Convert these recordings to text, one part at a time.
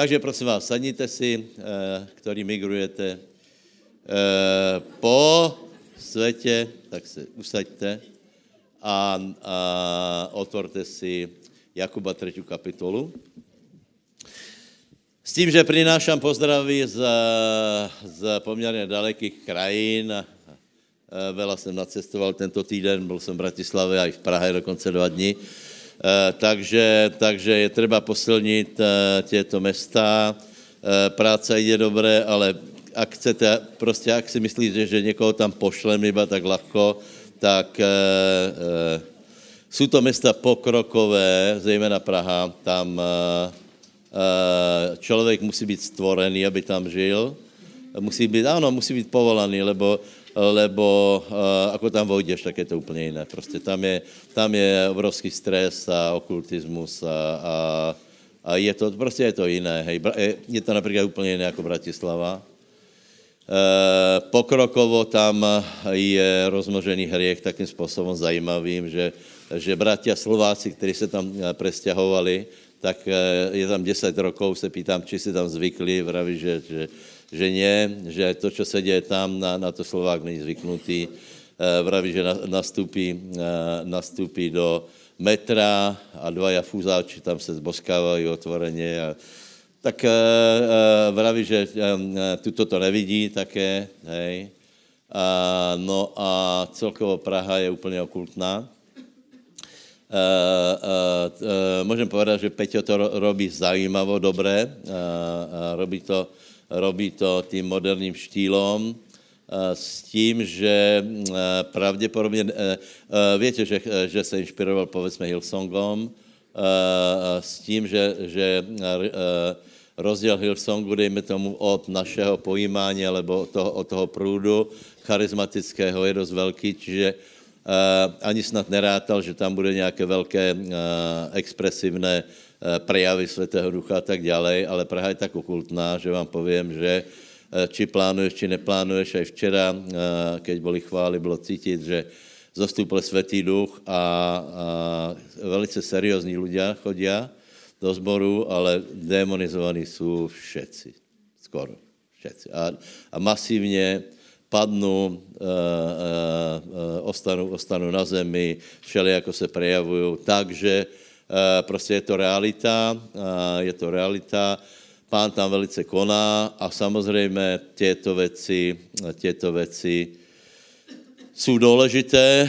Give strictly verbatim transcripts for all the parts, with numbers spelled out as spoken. Takže prosím vás, sadnite si, ktorí migrujete po svete, tak se usaďte a, a otvorte si Jakuba tretiu kapitolu. S tím, že prinášam pozdravy z, z poměrně dalekých krajin. Veľa jsem nacestoval tento týden, byl jsem v Bratislave a i v Prahe dokonce dva dny. Takže, takže je třeba posilnit těto města. Práce jde dobré, ale ak chcete, prostě ak si myslíte, že někoho tam pošlem iba tak ľahko, tak e, e, jsou to města pokrokové, zejména Praha, tam e, člověk musí být stvorený, aby tam žil. Musí být, ano, musí být povolaný, lebo, lebo e, ako tam vojdeš, tak je to úplně jiné. Prostě tam je, tam je obrovský stres a okultismus a, a, a je to, prostě je to jiné. Hej. Je to například úplně jiné jako Bratislava. Pokrokovo tam je rozmnožený hriech takým spôsobom zajímavým, že, že bratia Slováci, ktorí sa tam presťahovali, tak je tam desať rokov, se pýtam, či si tam zvykli, vraví, že, že, že nie, že to, čo sa deje tam, na, na to Slovák není zvyknutý, vraví, že nastúpi, nastúpi do metra a dvaja fúzáči tam sa zboskávajú otvorene a tak e, e, vraví, že e, toto nevidí také, hej. A, no a celkovo Praha je úplně okultná. E, e, e, Môžem povedať, že Peťo to robí zajímavo, dobré. E, robí, to, robí to tým moderným štýlom, e, s tím, že e, pravděpodobně, e, e, viete, že, že se inšpiroval, povedzme, Hillsongom, e, s tím, že... že e, rozdiel Hillsongu, dejme tomu, od našeho pojímání, alebo od toho, od toho prúdu charizmatického je dosť veľký, čiže uh, ani snad nerátal, že tam bude nejaké veľké uh, expresívne uh, prejavy Svetého ducha a tak ďalej, ale Praha je tak okultná, že vám poviem, že uh, či plánuješ, či neplánuješ, aj včera, uh, keď boli chvály, bolo cítiť, že zostúpil Svetý duch a, a velice seriózni ľudia chodia do zboru, ale demonizovaní sú všetci, skoro všetci. A, a masívne padnú, e, e, ostanú, ostanú na zemi, všelijako sa prejavujú. Takže e, proste je to realita, e, je to realita. Pán tam velice koná a samozrejme tieto veci, tieto veci sú dôležité.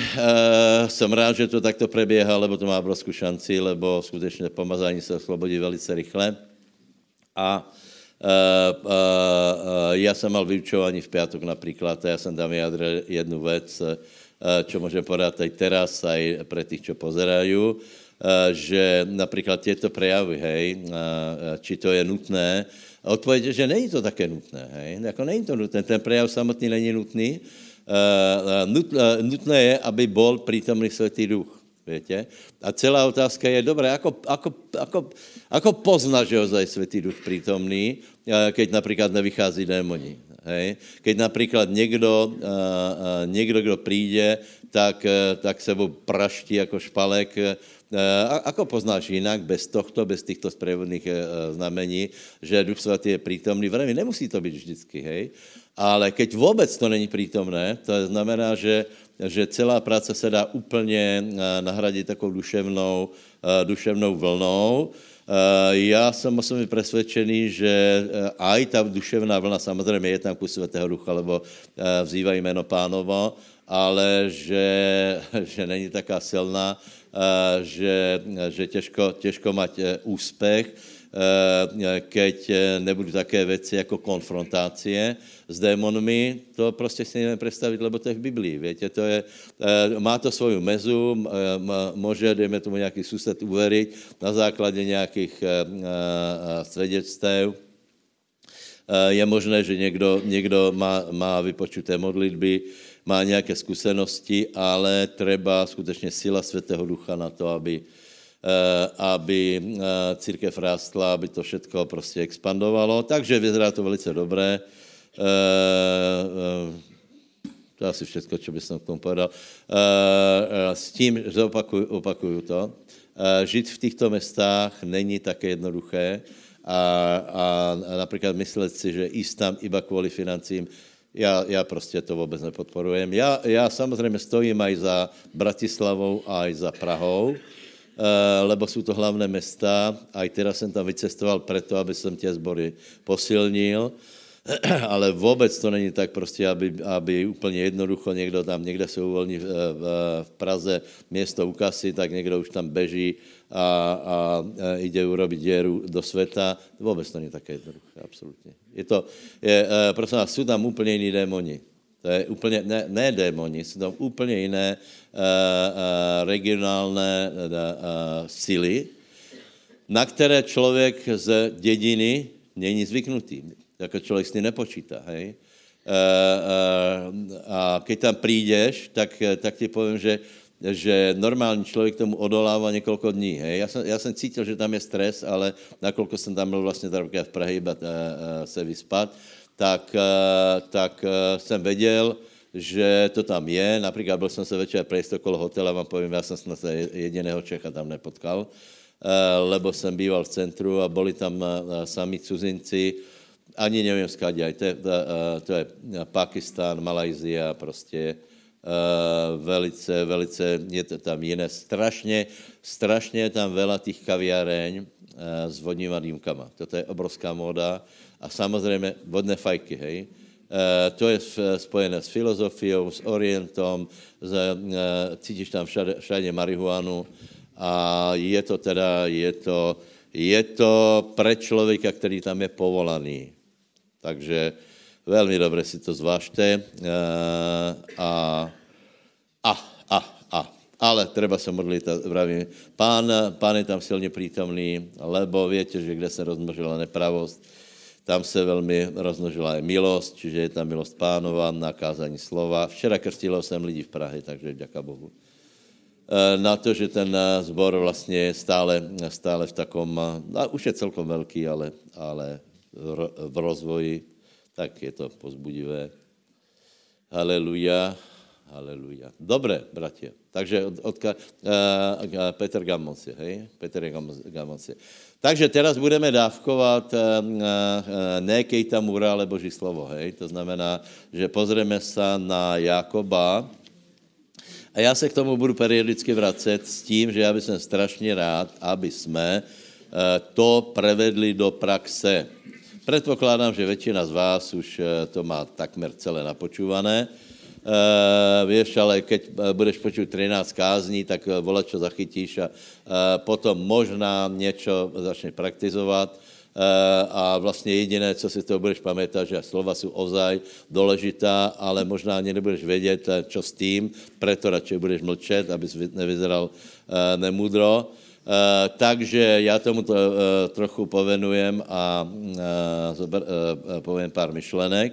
Som rád, že to takto prebieha, lebo to má obrovskú šanci, lebo skutečne pomazanie sa oslobodí velice rýchle. A ja som mal vyučovanie v piatok napríklad a ja som tam vyjadril jednu vec, čo môžem povedať aj teraz, aj pre tých, čo pozerajú, že napríklad tieto prejavy, hej, či to je nutné, odpovedať, že není to také nutné, hej, ako není to nutné, ten prejav samotný není nutný. Uh, nut, uh, nutné je, aby bol prítomný Svätý duch, viete? A celá otázka je, dobré, ako, ako, ako, ako poznáš, že ozaj Svätý duch prítomný, uh, keď napríklad nevychází démoni, hej? Keď napríklad niekto, uh, uh, niekto, kto príde, tak, uh, tak sebou praští ako špalek. Uh, ako poznáš inak, bez tohto, bez týchto sprievodných uh, znamení, že Duch Svätý je prítomný? Vrejme, nemusí to byť vždycky, hej? Ale keď vôbec to není prítomné, to znamená, že, že celá práca sa dá úplne nahradiť takou duševnou, duševnou vlnou. Ja som osobne presvedčený, že aj tá duševná vlna, samozrejme je tam kus Svätého ducha, lebo vzýva jméno Pánovo, ale že, že není taká silná, že, že těžko, těžko mať úspech, keď nebudú také veci ako konfrontácie s démonmi, to proste si neviem predstaviť, lebo to je v Biblii, viete, to je, má to svoju mezu, môže, dejme tomu, nejaký sused uveriť na základe nejakých svedectiev. Je možné, že niekto, niekto má, má vypočuté modlitby, má nejaké skúsenosti, ale treba skutočne sila Svätého ducha na to, aby aby církev rástla, aby to všetko prostě expandovalo. Takže vyzerá to velice dobré. To je asi všetko, čo by som k tomu povedal. S tím, že opakuju, opakuju to, žiť v týchto mestách není také jednoduché a, a napríklad mysleť si, že ísť tam iba kvôli financím, ja, ja proste to vôbec nepodporujem. Ja, ja samozrejme stojím aj za Bratislavou, aj za Prahou, lebo sú to hlavné mesta. Aj teraz som tam vycestoval preto, aby som tie zbory posilnil, ale vôbec to není tak proste, aby, aby úplne jednoducho niekto tam, niekde sa uvoľní v, v, v Praze miesto u kasy, tak niekto už tam beží a, a ide urobiť dieru do sveta. Vôbec to není také jednoduché, absolútne. Je to, je, prosím vás, sú tam úplne iní démoni. To je úplne, ne, ne démoni, sú tam úplne iné uh, uh, regionálne uh, uh, sily, na které človek z dediny není zvyknutý. Jako člověk s tím nepočítá, hej. E, e, a keď tam prídeš, tak, tak ti poviem, že, že normálny človek tomu odoláva niekoľko dní, hej. Ja som, ja som cítil, že tam je stres, ale nakoľko som tam byl vlastne v Prahe iba e, e, se vyspať, tak, e, tak e, som vedel, že to tam je. Napríklad byl som sa večer prejsť okolo hotela, vám poviem, ja som snad jediného Čecha tam nepotkal, e, lebo som býval v centru a boli tam e, sami cudzinci. Ani neviem skáďať, aj to je, to je Pakistán, Malajzia, proste velice, velice, je to tam iné. Strašne, strašne je tam veľa tých kaviareň s vodníma dýmkama. Toto je obrovská móda a samozrejme vodné fajky, hej. To je spojené s filozofiou, s orientom, s, cítiš tam všade, všade marihuanu a je to teda, je to... Je to pre človeka, ktorý tam je povolaný. Takže veľmi dobre si to zvážte. E, a, a, a, a. Ale treba sa modliť, pravím. Pán, pán je tam silne prítomný, lebo viete, že kde sa rozmnožila nepravosť, tam sa veľmi rozmnožila aj milosť, čiže je tam milosť pánova, nakázanie slova. Včera krstilo som ľudí v Prahe, takže vďaka Bohu. Na to, že ten zbor vlastne je stále, stále v takom, už je celkom veľký, ale, ale v rozvoji, tak je to pozbudivé. Haleluja, haleluja. Dobre, bratia, takže od, od, uh, Petr Gamolsi, hej? Petr Gamolsi. Takže teraz budeme dávkovať uh, uh, ne kejta mura, ale Boží slovo, hej? To znamená, že pozrieme sa na Jakoba. A já se k tomu budu periodicky vracet s tím, že já bych jsem strašně rád, aby jsme to prevedli do praxe. Předpokládám, že většina z vás už to má takmer celé napočúvané. Vieš, ale keď budeš počuť trinásť kázní, tak volačo zachytíš a potom možná něco začneš praktizovat. A vlastně jediné, co si toho budeš pamätať, že slova sú ozaj dôležitá, ale možná ani nebudeš vedieť, čo s tým, preto radšej budeš mlčet, aby si nevyzeral nemudro. Takže ja tomu to trochu povenujem a poviem pár myšlenek.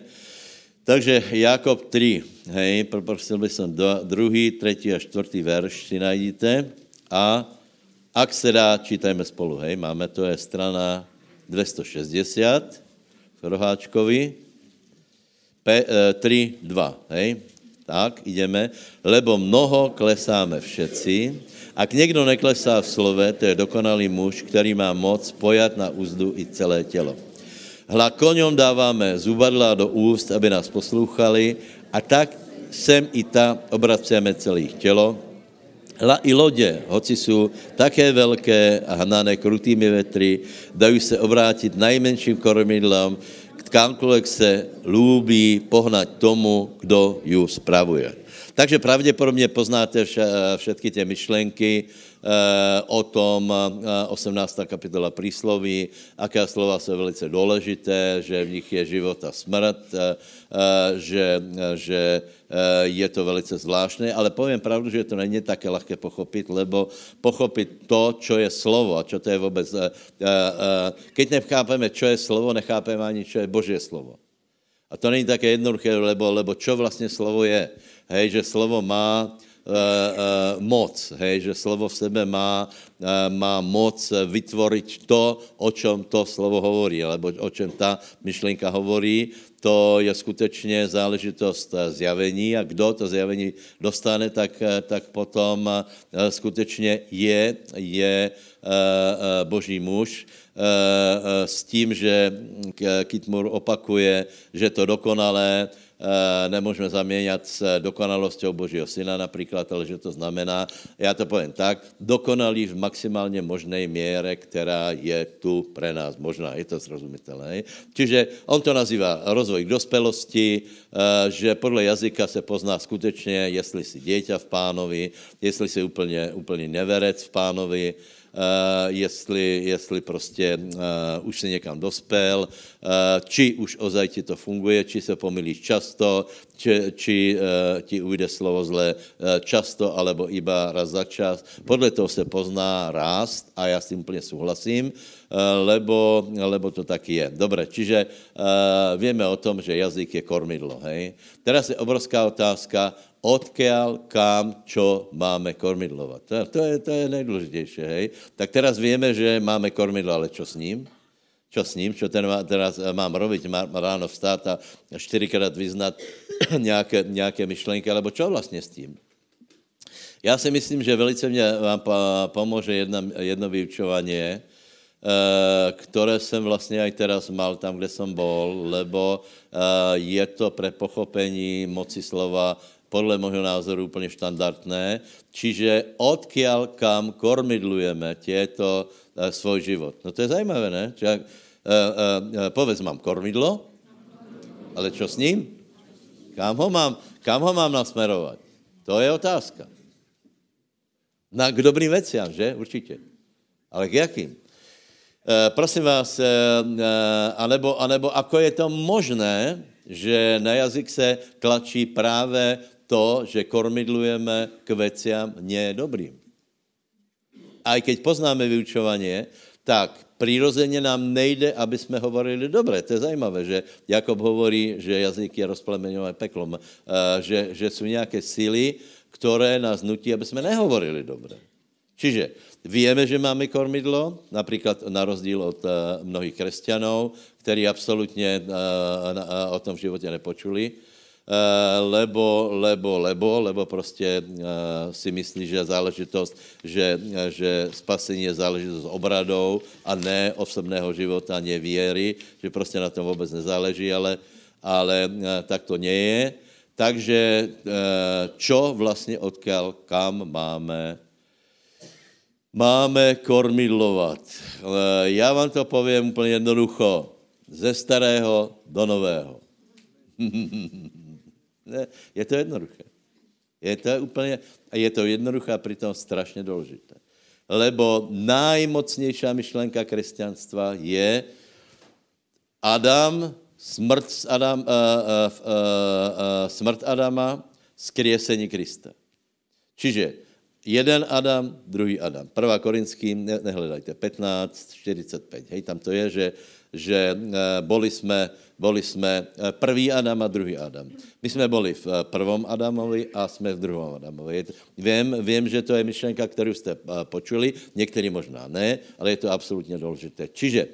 Takže Jakob tri, hej, poprosil by som druhý, tretí a štvrtý verš si najdíte a ak se dá, čítajme spolu, hej, máme, to je strana dvestošesťdesiat v Roháčkovi, tri dva, hej, tak, ideme, lebo mnoho klesáme všetci, ak niekto neklesá v slove, to je dokonalý muž, ktorý má moc pojať na úzdu i celé telo. Hla koňom dáváme zubadlá do úst, aby nás poslúchali, a tak sem i ta obraciame celých telo. Hla i lodě, hoci jsou také velké a hnané krutými vetry, dají se obrátit najmenším kormidlem, kamkoliv se lúbí pohnať tomu, kdo ju spravuje. Takže pravděpodobně poznáte všetky tie myšlenky o tom, osemnásta kapitola Prísloví, aká slova jsou velice důležité, že v nich je život a smrt, že, že je to velice zvláštné, ale poviem pravdu, že to není také ľahké pochopiť, lebo pochopiť to, čo je slovo a čo to je vôbec. Keď nechápeme, čo je slovo, nechápeme ani, čo je Božie slovo. A to není také jednoduché, lebo, lebo čo vlastne slovo je. Hej, že slovo má moc, hej, že slovo v sebe má, má moc vytvoriť to, o čom to slovo hovorí, alebo o čem tá myšlenka hovorí. To je skutečně záležitost zjavení a kdo to zjavení dostane, tak, tak potom skutečně je, je boží muž s tím, že Kitmur opakuje, že to dokonalé nemůžeme zaměňat s dokonalosťou Božího syna například, ale že to znamená, já to povím tak, dokonalý v maximálně možné míře, která je tu pre nás. Možná je to srozumitelné. Čiže on to nazývá rozvoj k dospelosti, že podle jazyka se pozná skutečně, jestli si dieťa v pánovi, jestli si úplně, úplně neverec v pánovi, Uh, jestli, jestli prostě uh, už si někam dospěl, uh, či už ozaj ti to funguje, či se pomýlíš často, či, či uh, ti ujde slovo zle uh, často, alebo iba raz za čas. Podle toho se pozná rást a já s tím úplně souhlasím, uh, lebo, lebo to taky je. Dobre, čiže uh, víme o tom, že jazyk je kormidlo, hej. Teraz je obrovská otázka, odkiaľ, kam, čo máme kormidlovať. To, to, je, to je najdôležitejšie, hej. Tak teraz vieme, že máme kormidlo, ale čo s ním? Čo s ním? Čo ten má, teraz mám robiť? Má, ráno vstát a štyrikrát vyznať nejaké, nejaké myšlenky, alebo čo vlastne s tým? Ja si myslím, že velice mne vám pomôže jedno, jedno vyučovanie, ktoré som vlastne aj teraz mal tam, kde som bol, lebo je to pre pochopení moci slova podle môjho názoru úplne štandardné. Čiže odkiaľ kam kormidlujeme tieto e, svoj život. No to je zajímavé, ne? Čiže, e, e, povedz, mám kormidlo, ale čo s ním? Kam ho mám, kam ho mám nasmerovať? To je otázka. Na, k dobrým veciam, že? Určite. Ale k jakým? E, prosím vás, e, anebo, anebo ako je to možné, že na jazyk se tlačí práve to, že kormidlujeme k veciam nedobrým. Aj keď poznáme vyučovanie, tak prírozeně nám nejde, aby jsme hovorili dobre. To je zajímavé, že Jakub hovorí, že jazyk je rozplemeňovaný peklom, že, že sú nejaké síly, ktoré nás nutí, aby jsme nehovorili dobre. Čiže vieme, že máme kormidlo, napríklad na rozdíl od mnohých kresťanov, ktorí absolútne o tom v živote nepočuli, lebo, lebo, lebo, lebo proste si myslí, že záležitosť, že, že spasenie je záležitosť obradov a ne osobného života, nie viery, že proste na tom vôbec nezáleží, ale, ale tak to nie je. Takže čo vlastne odkiaľ, kam máme Máme kormidlovať. Ja vám to poviem úplne jednoducho. Ze starého do nového. Je to jednoduché. Je to úplne, je to jednoduché a pritom strašne dôležité. Lebo najmocnejšia myšlenka kresťanstva je Adam, smrt, s Adam, uh, uh, uh, uh, smrt Adama, skriesení Krista. Čiže jeden Adam, druhý Adam. prvá. Korinským, ne, nehledajte, pätnásť štyridsaťpäť. Hej, tam to je, že, že boli, sme, boli sme prvý Adam a druhý Adam. My sme boli v prvom Adamovi a sme v druhom Adamovi. Viem, viem, že to je myšlenka, ktorú ste počuli, niektorí možná ne, ale je to absolútne dôležité. Čiže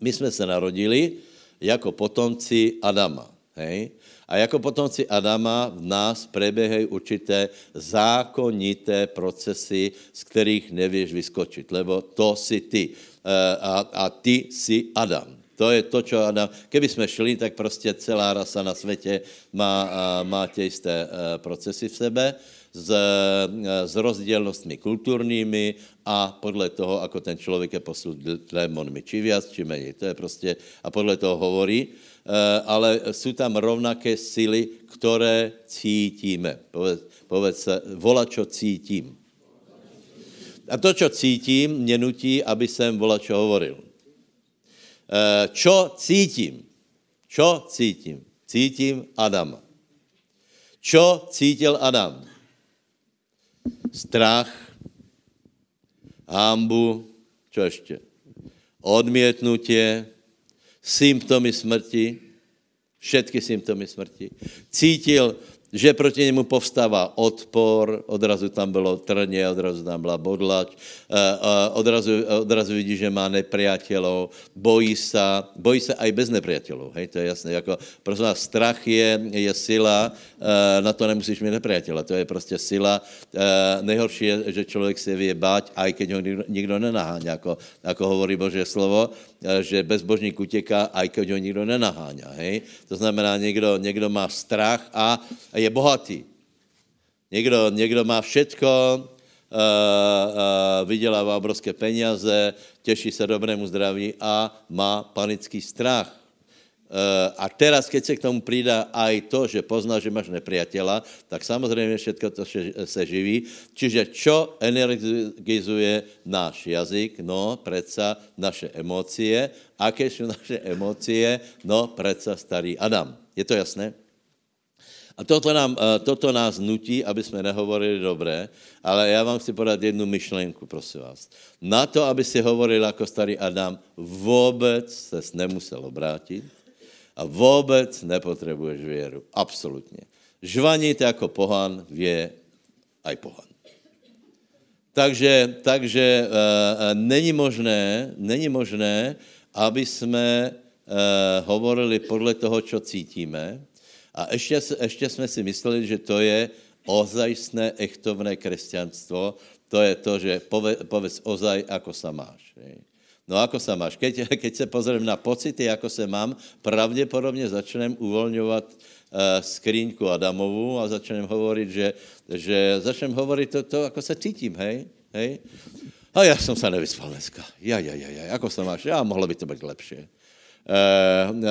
my sme sa narodili ako potomci Adama. Hej? A jako potomci Adama v nás prebiehají určité zákonité procesy, z kterých nevieš vyskočit, lebo to si ty. A, a ty si Adam. To je to, čo Adam... Keby sme šli, tak prostě celá rasa na světě má, má tie isté procesy v sebe s, s rozdielnostmi kultúrnymi a podle toho, ako ten človek je posudil démonmi, či viac, či menej. To je prostě... A podle toho hovorí, ale sú tam rovnaké sily, ktoré cítime. Povedz, povedz sa, vola, čo cítim. A to, čo cítim, nenutí, aby som vola, čo hovoril. Čo cítim? Čo cítim? Cítim Adama. Čo cítil Adam? Strach, hanbu, čo ešte? Odmietnutie, symptomy smrti, všetky symptomy smrti. Cítil, že proti němu povstává odpor, odrazu tam bylo trně, odrazu tam byla bodlať, odrazu, odrazu vidí, že má nepriateľov, bojí sa, bojí sa aj bez nepriateľov, hej, to je jasné, jako, prosím vás, strach je, je sila, na to nemusíš mít nepriateľa, to je prostě sila, nejhorší je, že člověk se vie báť, aj keď ho nikdo nenaháňa, jako, jako hovorí Božie slovo, že bezbožník uteká, aj keď ho nikdo nenaháňa, hej, to znamená, někdo, někdo má strach a je bohatý. Někdo, někdo má všetko, uh, uh, vydělává obrovské peniaze, těší se dobrému zdraví a má panický strach. Uh, a teraz, keď se k tomu pridá aj to, že pozná, že máš nepriateľa, tak samozřejmě všetko to se živí. Čiže čo energizuje náš jazyk? No, predsa naše emócie. Aké sú naše emócie? No, predsa starý Adam. Je to jasné? A toto, nám, toto nás nutí, aby jsme nehovorili dobré, ale já vám chci podat jednu myšlenku, prosím vás. Na to, aby si hovoril jako starý Adam, vůbec ses nemusel obrátit a vůbec nepotřebuješ věru. Absolutně. Žvanit jako pohan vě aj pohan. Takže, takže uh, není možné, není možné, aby jsme uh, hovorili podle toho, co cítíme. A ještě, ještě jsme si mysleli, že to je ozajstné, echtovné kresťanstvo. To je to, že pove, povedz ozaj, ako sa máš. Je. No ako sa máš? Keď, keď se pozriem na pocity, ako se mám, pravděpodobně začnem uvolňovat uh, skrínku Adamovu a začnem hovoriť, že, že začnem hovoriť to, to, ako se cítím, hej? Hej? A já jsem se nevyspal dneska. Ja, ja, ja, ja, ako sa máš? Ja, mohlo by to být lepšie. Uh, uh, uh,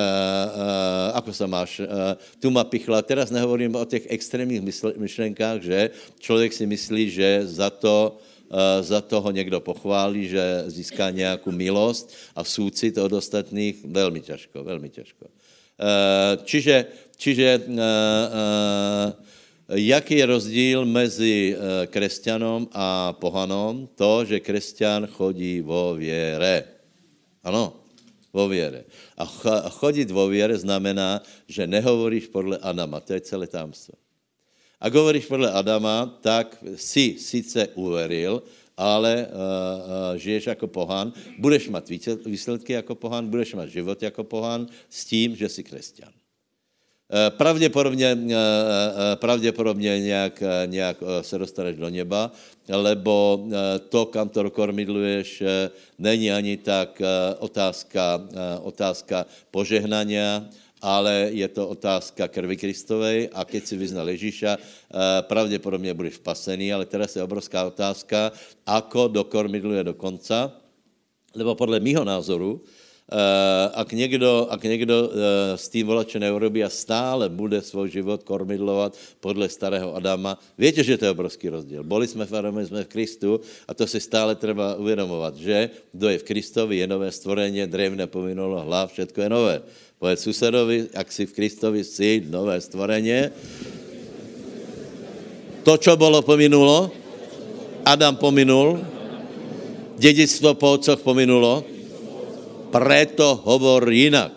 ako sa máš, uh, tu ma pichla, teraz nehovorím o těch extrémních mysl- myšlenkách, že člověk si myslí, že za to, uh, za to ho někdo pochválí, že získá nějakou milost a súcit od ostatních, velmi těžko, velmi těžko. Uh, čiže, čiže uh, uh, jaký je rozdíl mezi uh, křesťanem a pohanom? To, že křesťan chodí vo věre. Ano. Vo viere. A chodiť vo viere znamená, že nehovoríš podle Adama. To je celé tajemstvo. Ak hovoríš podle Adama, tak si sice uveril, ale uh, uh, žiješ ako pohán, budeš mať výsledky ako pohán, budeš mať život ako pohán s tím, že si kresťan. Uh, pravdepodobne, uh, uh, pravdepodobne nejak, uh, nejak uh, se dostaneš do neba, lebo to, kam to kormidluješ, není ani tak otázka, otázka požehnania, ale je to otázka krvi Kristovej a keď si vyznal Ježíša, pravděpodobně budeš spasený, ale teraz je obrovská otázka, ako dokormidluje do konca, lebo podle mýho názoru, ak někdo, ak někdo s tým volače neurobí a stále bude svůj život kormidlovat podle starého Adama, víte, že to je obrovský rozdíl. Boli jsme v Adamu, jsme v Kristu a to si stále treba uvědomovat, že kdo je v Kristovi, je nové stvorenie, dřevo nepominulo, hlav, všetko je nové. Povedz susedovi, ak si v Kristovi, si nové stvorenie. To, čo bylo, pominulo. Adam pominul. Dědictvo po otcoch pominulo. Preto hovor inak.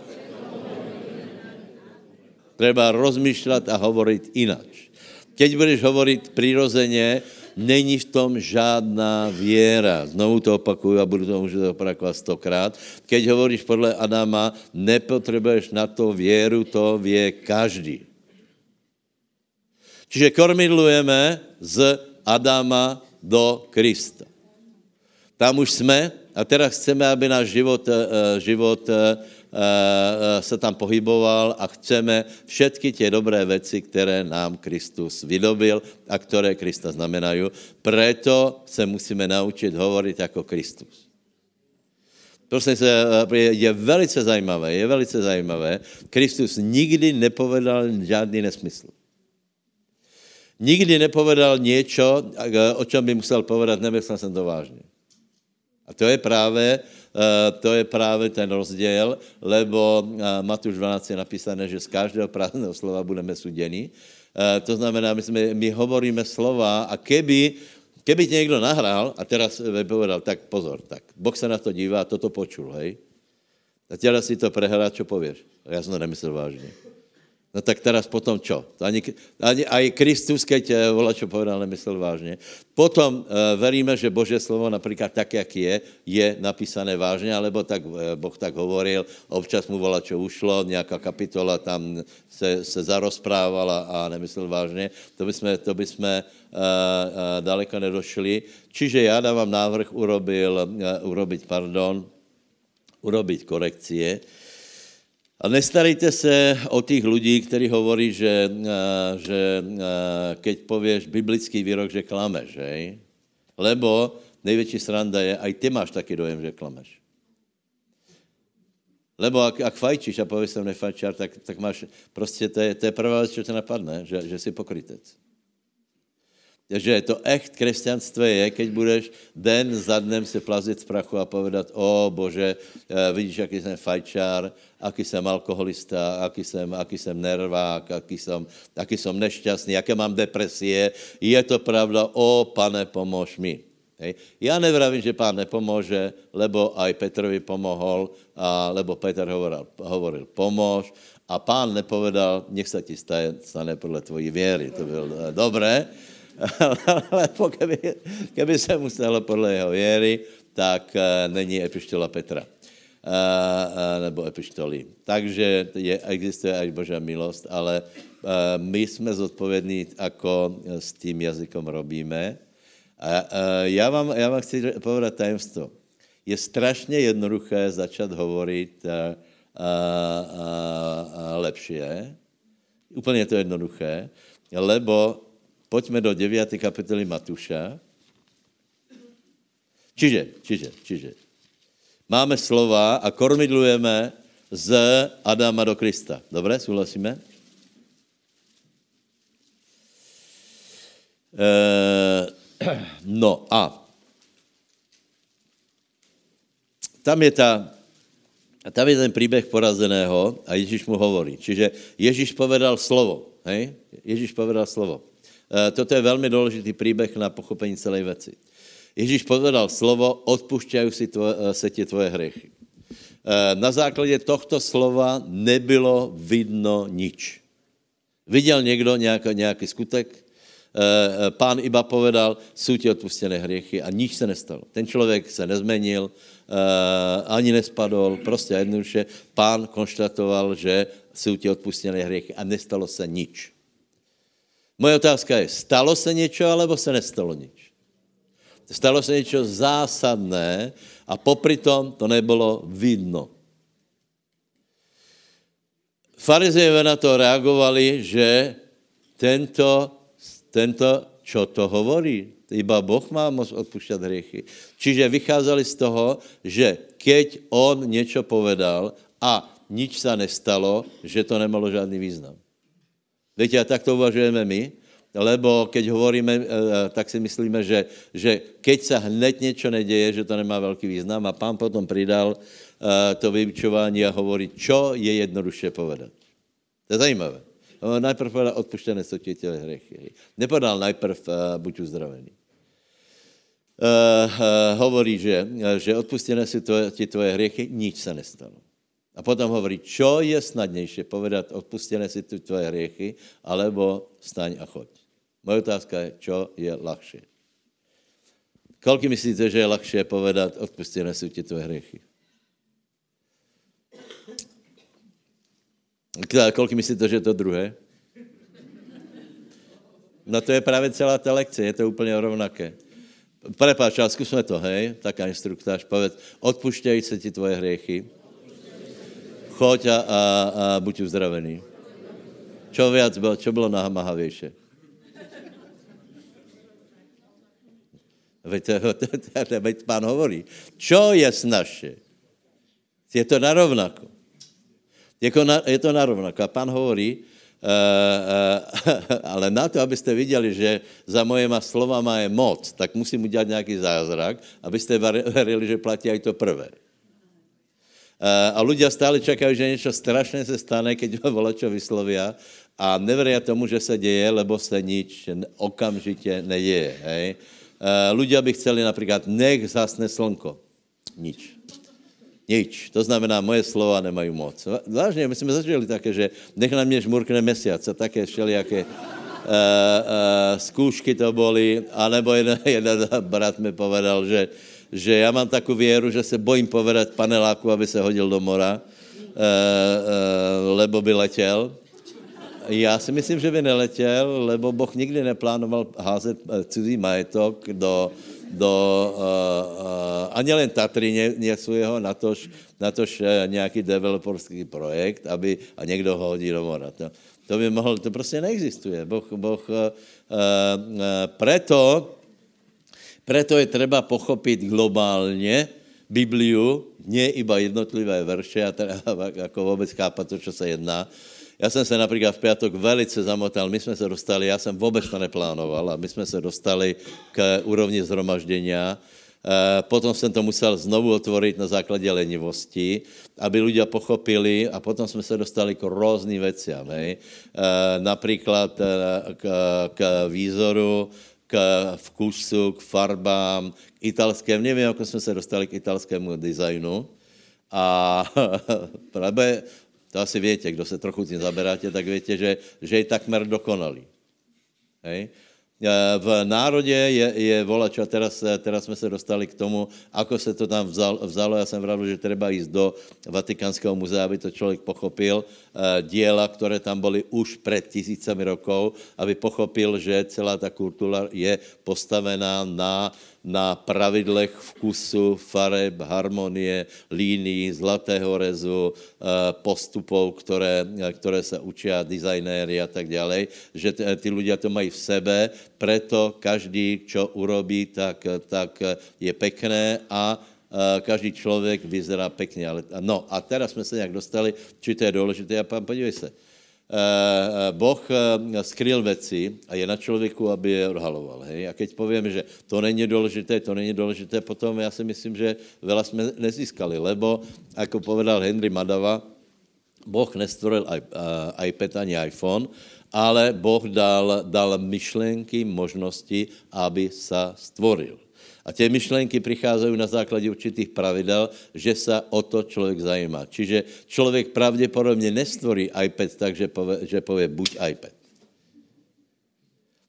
Treba rozmýšľať a hovoriť inač. Keď budeš hovoriť prirozeně, není v tom žádná viera. Znovu to opakuju a budu to môžu opakovat stokrát. Keď hovoríš podle Adama, nepotrebuješ na to vieru, to vie každý. Čiže kormidlujeme z Adama do Krista. Tam už jsme. A teraz chceme, aby náš život, život se tam pohyboval a chceme všetky tie dobré veci, které nám Kristus vydobil a které Krista znamenají. Preto se musíme naučit hovorit jako Kristus. Prosím se, je velice zajímavé, je velice zajímavé. Kristus nikdy nepovedal žádný nesmysl. Nikdy nepovedal něco, o čem by musel povedat, nemyslel jsem to vážně. A to je právě, to je právě ten rozdíl, lebo Matúš dvanáct je napísané, že z každého prázdného slova budeme suděni. To znamená, my, jsme, my hovoríme slova a keby, keby tě někdo nahrál a teraz povedal, tak pozor, tak Boh se na to dívá, toto počul, hej. A teda si to prehrá, čo pověš. Já jsem to nemyslel vážně. No tak teraz potom čo? Ani, ani, aj Kristus, keď volačo povedal, nemyslel vážne. Potom e, veríme, že Božie slovo napríklad tak, jak je, je napísané vážne, alebo tak e, Boh tak hovoril, občas mu volačo ušlo, nejaká kapitola tam se, se zarozprávala a nemyslel vážne. To by sme, to by sme e, e, daleko nedošli. Čiže ja dávam návrh urobil, e, urobiť, pardon, urobiť korekcie. A nestarejte se o tých ľudí, ktorí hovorí, že, že keď povieš biblický výrok, že klameš, hej? Lebo největší sranda je, aj ty máš taký dojem, že klameš. Lebo ak, ak fajčíš a povieš som nefajčar, tak, tak máš, prostě to je, to je prvá vec, čo te napadne, že, že si pokrytec. Že to echt kresťanství je, keď budeš den za dnem se plazit z prachu a povedat, o Bože, vidíš, jaký jsem fajčár, aký jsem alkoholista, aký jsem, aký jsem nervák, aký jsem, aký jsem nešťastný, jaké mám depresie, je to pravda, o Pane, pomož mi. Hej. Ja nevravím, že Pán nepomôže, lebo aj Petrovi pomohol, a, lebo Peter hovoril, hovoril pomôž, a Pán nepovedal, nech sa ti stane, stane podľa tvojí viery, to bylo dobré. Ale keby, keby se mu stalo podle jeho věry, tak není epištola Petra. Nebo epištolí. Takže je, existuje aj Božia milosť, ale my sme zodpovední, ako s tým jazykom robíme. A ja vám, ja vám chci povedať tajemstvo. Je strašne jednoduché začať hovoriť lepšie. Úplne je to jednoduché, lebo poďme do deviatej kapitoly Matúša. Čiže, čiže, čiže. Máme slova a kormidlujeme z Adama do Krista. Dobre, súhlasíme? No a tam je tá tam je ten príbeh porazeného a Ježíš mu hovorí. Čiže Ježíš povedal slovo. Hej? Ježíš povedal slovo. Toto je veľmi dôležitý príbeh na pochopení celej veci. Ježíš povedal slovo, odpúšťajú si tvo, se tie tvoje hriechy. Na základe tohto slova nebylo vidno nič. Videl niekto nejaký, nejaký skutek? Pán iba povedal, sú ti odpustené hriechy a nič se nestalo. Ten človek se nezmenil, ani nespadol, proste jednoduše. Pán konštatoval, že sú ti odpustené hriechy a nestalo se nič. Moje otázka je, stalo se niečo, alebo se nestalo nič? Stalo se niečo zásadné a popri tom to nebolo vidno. Farizejové na to reagovali, že tento, tento čo to hovorí? Iba Boh má moc odpúšťať hriechy. Čiže vycházali z toho, že keď on niečo povedal a nič sa nestalo, že to nemalo žádný význam. Viete, a tak to uvažujeme my, lebo keď hovoríme, tak si myslíme, že, že keď sa hneď niečo nedeje, že to nemá veľký význam a Pán potom pridal to vyučovanie a hovorí, čo je jednoduchšie povedať. To je zajímavé. Najprv povedal, odpuštené sú ti tie hriechy. Nepovedal najprv, buď uzdravený. Hovorí, že, že odpustené sú ti tvoje hriechy, nič sa nestalo. A potom hovorí, čo je snadnejšie povedať, odpustené si tu tvoje hriechy, alebo staň a choď. Moja otázka je, čo je ľahšie. Koľko myslíte, že je ľahšie povedať, odpustené si tu tvoje hriechy? Koľko myslíte, že je to druhé? No to je práve celá tá lekcia, je to úplne rovnaké. Prepáč, ale skúsme to, hej, taká instruktáž, povedz, odpúšťajú sa ti tvoje hriechy, choď a, a, a buď uzdravený. Čo viac bolo, čo bolo namáhavejšie? Veď Pán hovorí. Čo je snažšie? Je to narovnako. Je, na, je to narovnako. A Pán hovorí, uh, uh, ale na to, aby ste videli, že za mojema slovama je moc, tak musím udiať nejaký zázrak, aby ste verili, že platí aj to prvé. A ľudia stále čakajú, že niečo strašné se stane, keď volačo vyslovia a neveria tomu, že sa deje, lebo sa nič okamžite nedeje. Hej? Ľudia by chceli napríklad, nech zhasne slnko. Nič. nič. To znamená, moje slova nemají moc. Vážně, my jsme zažili také, že nech na mě žmurkne mesiac a také všelijaké uh, uh, zkoušky to boli. A nebo jeden, jeden brat mi povedal, že, že já mám takovou věru, že se bojím povedat paneláku, aby se hodil do mora, uh, uh, lebo by letěl. Já si myslím, že by neletěl, lebo Boh nikdy neplánoval házet cudzí majetok do... do uh, uh, ani len Tatry nesújeho, natož, natož uh, nejaký developerský projekt, aby, a niekto ho hodí do mora. To, to by mohol, to proste neexistuje. Boh, boh uh, uh, preto, preto je treba pochopiť globálne Bibliu, nie iba jednotlivé verše, a teda, ako vôbec chápať to, čo sa jedná. Ja som sa napríklad v piatok velice zamotal, my sme sa dostali, ja som vôbec to neplánoval, a my sme sa dostali k úrovni zhromaždenia. E, potom som to musel znovu otvoriť na základe lenivosti, aby ľudia pochopili, a potom sme sa dostali k rôznym veciam. E, napríklad e, k, k výzoru, k vkusu, k farbám, k italskému, neviem, ako sme sa dostali k italskému dizajnu. A práve... To asi viete, kdo se trochu tím zaberáte, tak viete, že, že je takmer dokonalý. Hej. V národě je, je volač, a teraz, teraz jsme se dostali k tomu, ako se to tam vzalo. Já jsem vravil, že treba jít do Vatikánského muzea, aby to člověk pochopil, diela, které tam byly už před tisícami rokov, aby pochopil, že celá ta kultura je postavená na... na pravidlech vkusu, fareb, harmonie, línií, zlatého rezu, postupov, ktoré, ktoré sa učia dizajnéri a tak ďalej, že tí ľudia to mají v sebe, preto každý, čo urobí, tak, tak je pekné a každý človek vyzerá pekne. Ale, no a teraz sme sa nejak dostali, či to je dôležité, a pán, podívej sa. Boh skryl veci a je na člověku, aby je odhaloval. Hej? A keď povieme, že to není důležité, to není důležité, potom já si myslím, že veľa jsme nezískali, lebo, ako povedal Henry Madava, Boh nestvoril iPad ani iPhone, ale Boh dal, dal myšlenky, možnosti, aby sa stvoril. A tie myšlenky prichádzajú na základe určitých pravidel, že sa o to človek zajíma. Čiže človek pravdepodobne nestvorí iPad tak, že povie, že povie buď iPad.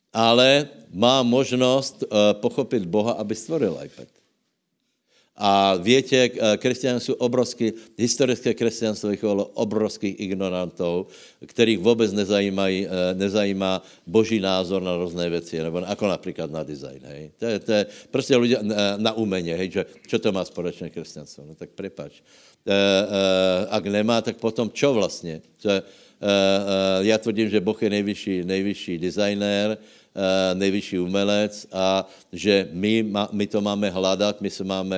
Ale má možnosť pochopiť Boha, aby stvoril iPad. A viete, kresťanstvo obrovský, historické kresťanstvo vychovalo obrovských ignorantov, ktorých vôbec nezajímaj, nezajímá Boží názor na rôzne veci, nebo ako napríklad na dizajn. Hej. To je, to je proste ľudia na umenie, hej, že čo to má spoločné kresťanstvo. No tak prepáč. E, e, ak nemá, tak potom čo vlastne? To je, e, e, ja tvrdím, že Boh je nejvyšší, nejvyšší dizajnér, nejvyšší umelec, a že my, my to máme hľadať, my se máme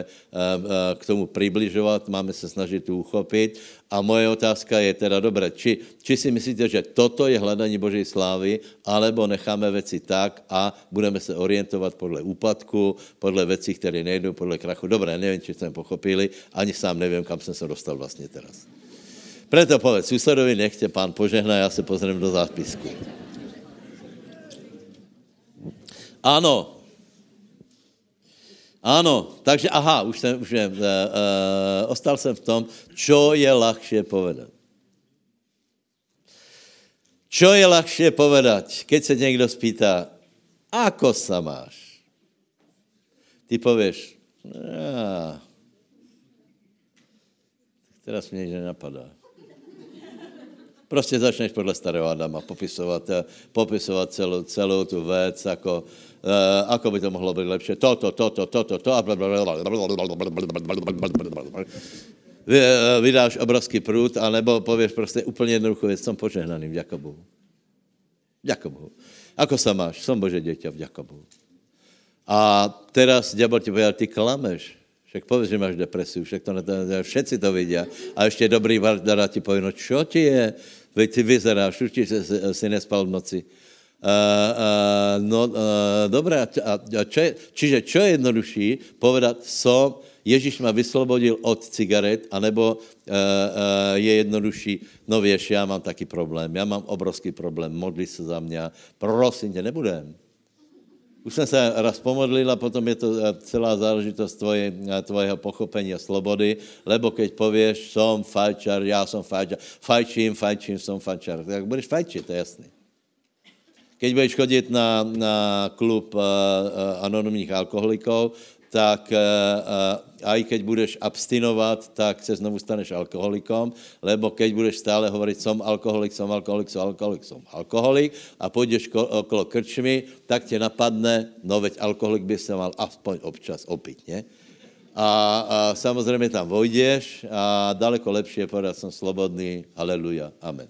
k tomu približovat, máme se snažit uchopit. A moje otázka je teda, dobré, či, či si myslíte, že toto je hľadání Boží slávy, alebo necháme veci tak a budeme se orientovat podle úpadku, podle vecí, které nejdou, podle krachu. Dobré, nevím, či jste pochopili, ani sám nevím, kam jsem se dostal vlastně teraz. Preto povedz susedovi, nechte pán požehná, já se pozriem do zápisku. Ano. Ano, takže aha, už jsem, už jsem, uh, uh, ostal jsem v tom, čo je ľahšie povedať. Čo je ľahšie povedať, keď se někdo spýta, ako sa máš? Ty povieš, ah, teraz mi nič nenapadá. Prostě začneš podle starého Adama popisovat, popisovat celou, celou tu věc, jako, uh, ako by to mohlo být lepší. Toto, toto, toto, to a blablabla. Vydáš obrovský prut, anebo pověš prostě úplně jednoduchou věc, jsem požehnaný v Jakobu. V Jakobu. Ako se máš? Jsem Bože děťa v Jakobu. A teraz ďábel ti povedal, ty klameš. Však povedz, že máš depresiu, však to, všetci to vidia. A ešte dobrý vardara ti povie, no čo ti je? Veď ty vyzeráš, určite si nespal v noci. Uh, uh, no, uh, dobré, čiže čo je jednodušší povedať, som, Ježiš ma vyslobodil od cigaret, anebo uh, uh, je jednodušší, no vieš, ja mám taký problém, ja mám obrovský problém, modli sa za mňa, prosím ťa, nebudem. Už som sa raz pomodlil a potom je to celá záležitosť tvoje, tvojho pochopenia slobody, lebo keď povieš, som fajčar, ja som fajčar, fajčím, fajčím, som fajčar, tak budeš fajčiť, to je jasné. Keď budeš chodiť na, na klub uh, anonymních alkoholikov, tak uh, uh, aj keď budeš abstinovať, tak sa znovu staneš alkoholikom, lebo keď budeš stále hovoriť som alkoholik, som alkoholik, som alkoholik, som alkoholik a pôjdeš ko- okolo krčmy, tak te napadne, no veď alkoholik by sa mal aspoň občas opiť, nie? A, a samozrejme tam vojdeš a daleko lepšie je povedať, som slobodný, haleluja, amen.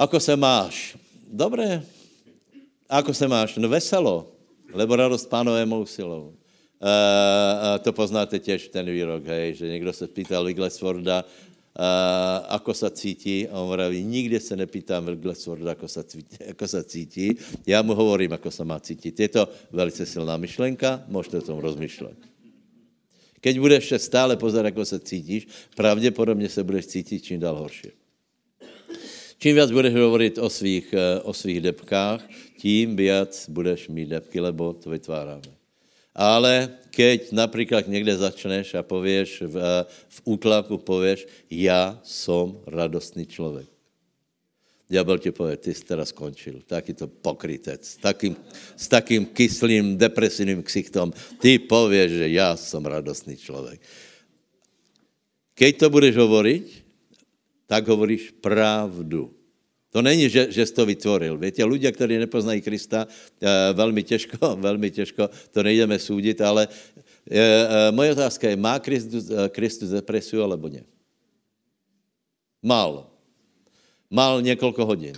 Ako sa máš? Dobre. Ako sa máš? No veselo. Lebo radosť Pánové mou silou. E, to poznáte tiež ten výrok, hej, že niekto sa pýtal Wigglesworda, e, ako sa cíti, a on vraví, nikde sa nepýtam Wigglesworda, ako sa, ako sa cíti, ja mu hovorím, ako sa má cítiť. Je to velice silná myšlenka, môžete o tom rozmýšľať. Keď budeš stále pozerať, ako sa cítiš, pravdepodobne sa budeš cítiť čím dál horšie. Čím viac budeš hovoriť o svých, o svých depkách, tím viac budeš mít depky, lebo to vytváráme. Ale keď napríklad niekde začneš a povieš, v, v útlaku povieš, ja som radostný človek. Diabel ti povie, ty si teraz skončil, takýto pokrytec, s takým, s takým kyslým, depresívnym ksichtom, ty povieš, že ja som radostný človek. Keď to budeš hovoriť, tak hovoríš pravdu. To není, že, že si to vytvoril. Viete, ľudia, ktorí nepoznají Krista, veľmi těžko, veľmi těžko, to nejdeme súdiť, ale moje otázka je, má Kristus, Kristus depresiu, alebo nie? Mal. Mal niekoľko hodín.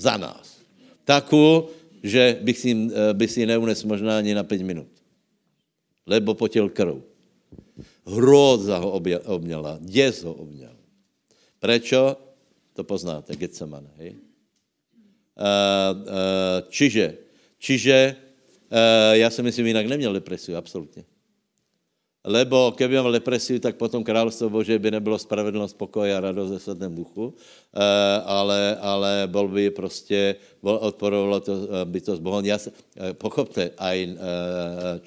Za nás. Takú, že by si, by si neunes možná ani na päť minút. Lebo potiel krv. Hrôza ho obja, obňala. Des ho obňala. Prečo? To poznáte, Getsemane, hej? Čiže, čiže, ja si myslím, inak neměl depresiu, absolutně. Lebo keby mal depresiu, tak potom kráľovstvo Božie by nebylo spravedlnosť, pokoj a radosť ve svätém duchu, ale, ale bol by prostě, bol, odporovalo to, by to s Bohom. Ja sa, pochopte aj,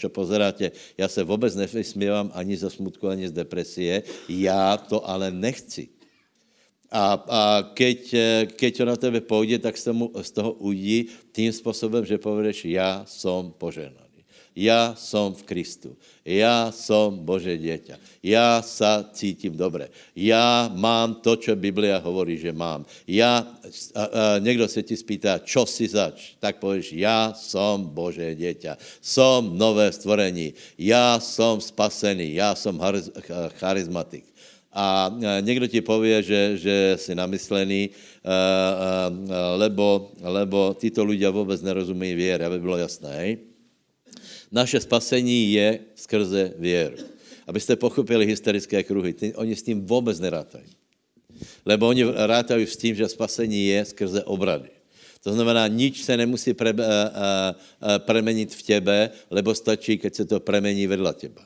čo pozeráte, ja sa vôbec nevysmievam ani za smutku, ani z depresie, ja to ale nechci. A, a keď, keď to na tebe pôjde, tak z, tomu, z toho ujdí tým spôsobom, že povieš, ja som požehnaný, ja som v Kristu, ja som Božie dieťa, ja sa cítim dobre, ja mám to, čo Biblia hovorí, že mám. Ja, a, a, niekto sa ti spýta, čo si zač, tak povieš, ja som Božie dieťa, som nové stvorení, ja som spasený, ja som chariz, charizmatik. A niekto ti povie, že, že si namyslený, lebo, lebo títo ľudia vôbec nerozumí viere, aby bylo jasné. Hej? Naše spasení je skrze vieru. Aby ste pochopili hysterické kruhy, oni s tým vôbec nerátajú. Lebo oni rátajú s tým, že spasení je skrze obrady. To znamená, nič se nemusí pre, a, a, premeniť v tebe, lebo stačí, keď sa to premení vedľa teba.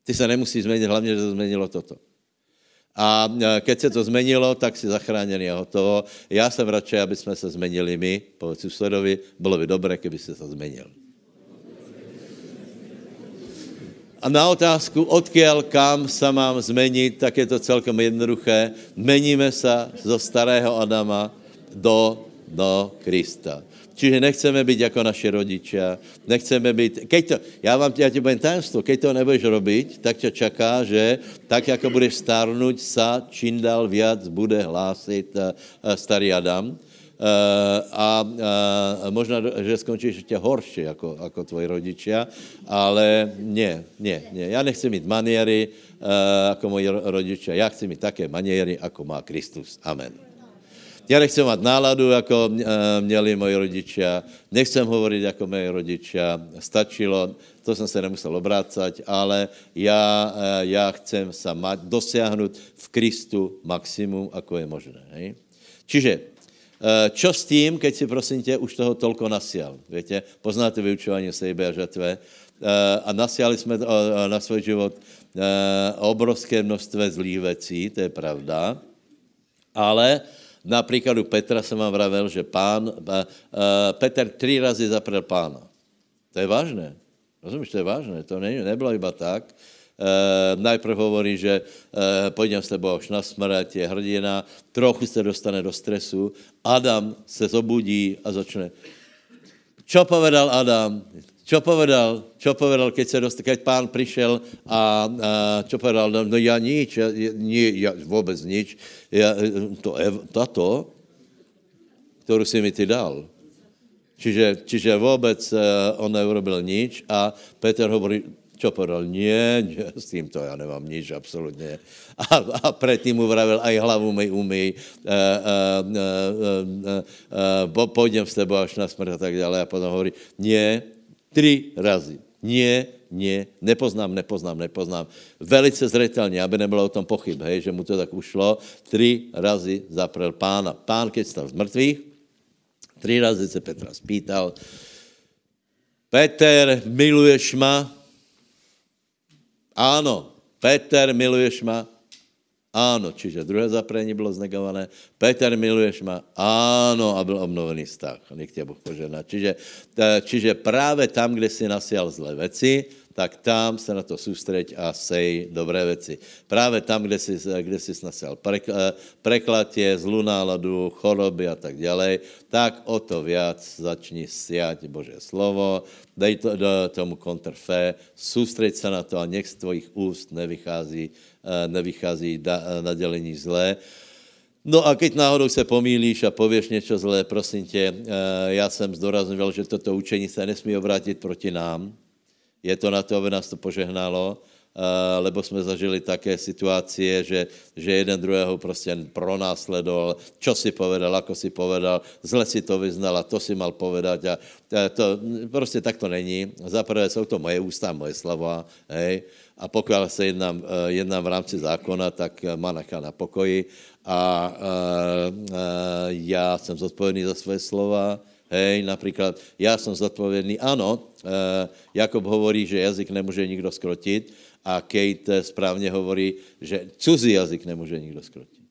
Ty sa nemusí zmeniť, hlavne, že to zmenilo toto. A keď sa to zmenilo, tak si zachránený a hotovo. Ja som radšej, aby sme sa zmenili my, povedz úsledovi, bolo by dobré, keby ste sa zmenili. A na otázku, odkiaľ, kam sa mám zmeniť, tak je to celkom jednoduché. Meníme sa zo starého Adama do, do Krista. Čiže nechceme byť ako naši rodičia, nechceme byť... Keď to, ja vám ja ti poviem tajemstvo, keď to nebudeš robiť, tak ťa čaká, že tak, ako budeš stárnuť, sa čím dál viac bude hlásiť starý Adam. A, a možno, že skončíš ešte horšie ako, ako tvoji rodičia, ale nie, nie, nie. Ja nechcem mít maniery ako moji rodičia, ja chcem mít také maniery, ako má Kristus. Amen. Ja nechcem mať náladu, ako měli moji rodičia, nechcem hovoriť ako moji rodičia, stačilo, to som sa nemusel obrácať, ale ja, ja chcem sa mať, dosiahnuť v Kristu maximum, ako je možné. Hej? Čiže, čo s tým, keď si prosím te, už toho toľko nasial, viete, poznáte vyučovanie sejbe a žatve a nasiali sme na svoj život obrovské množstve zlých vecí, to je pravda, ale Napríklad u Petra som vám vravel, že pán, uh, Peter tri razy zaprel pána. To je vážne. Rozumíš, to je vážne. To ne, nebolo iba tak. Uh, najprv hovorí, že uh, pôjdem s tebou až na smrť, je hrdina, trochu se dostane do stresu, Adam se zobudí a začne. Čo povedal Adam? Čo povedal? Čo povedal, keď, se dost... keď pán prišiel a, a čo povedal? No ja nič, ja, nie, ja vôbec nič. Ja, to, táto, ktorú si mi ty dal. Čiže, čiže vôbec uh, on neurobil nič a Peter hovorí, čo povedal? Nie, nie, s týmto ja nemám nič, absolútne. A, a predtým mu vravel, aj hlavu mi umyj, e, e, e, e, e, pôjdem s tebou až na smrť a tak ďalej. A potom hovorí, nie, tri razy. Nie, nie, nepoznám, nepoznám, nepoznám. Velice zretelne, aby nebolo o tom pochyb, hej, že mu to tak ušlo. Tri razy zaprel pána. Pán, keď stal z mŕtvych, tri razy sa Petra spýtal, Peter, miluješ ma? Áno, Peter, miluješ ma? Áno, čiže druhé zaprenie bolo znegované. Peter, miluješ ma? Áno, a byl obnovený vztah. Nech ťa Boh požehná. Čiže, čiže práve tam, kde si nasial zlé veci, tak tam sa na to sústreď a sej dobré veci. Práve tam, kde si, kde si nasial preklatie, zlú náladu, choroby a tak ďalej, tak o to viac začni siať Božie slovo, daj to, tomu kontrfé, sústreď sa na to a nech z tvojich úst nevychází, nevychází na delení zlé. No a keď náhodou se pomýlíš a povieš niečo zlé, prosím tě, ja som zdorazňoval, že toto učení sa nesmí obrátiť proti nám. Je to na to, aby nás to požehnalo, lebo jsme zažili také situácie, že, že jeden druhého prostě pronásledoval, čo si povedal, ako si povedal, zle si to vyznal a to si mal povedať. A to, prostě tak to není. Zaprvé jsou to moje ústa, moje slova, hej. A pokud se jednám, jednám v rámci zákona, tak má nechá na pokoji. A, a, a já jsem zodpovědný za svoje slova. Hej, napríklad, ja som zodpovedný, áno, e, Jakub hovorí, že jazyk nemôže nikto skrotiť a Kate správne hovorí, že cudzí jazyk nemôže nikto skrotiť.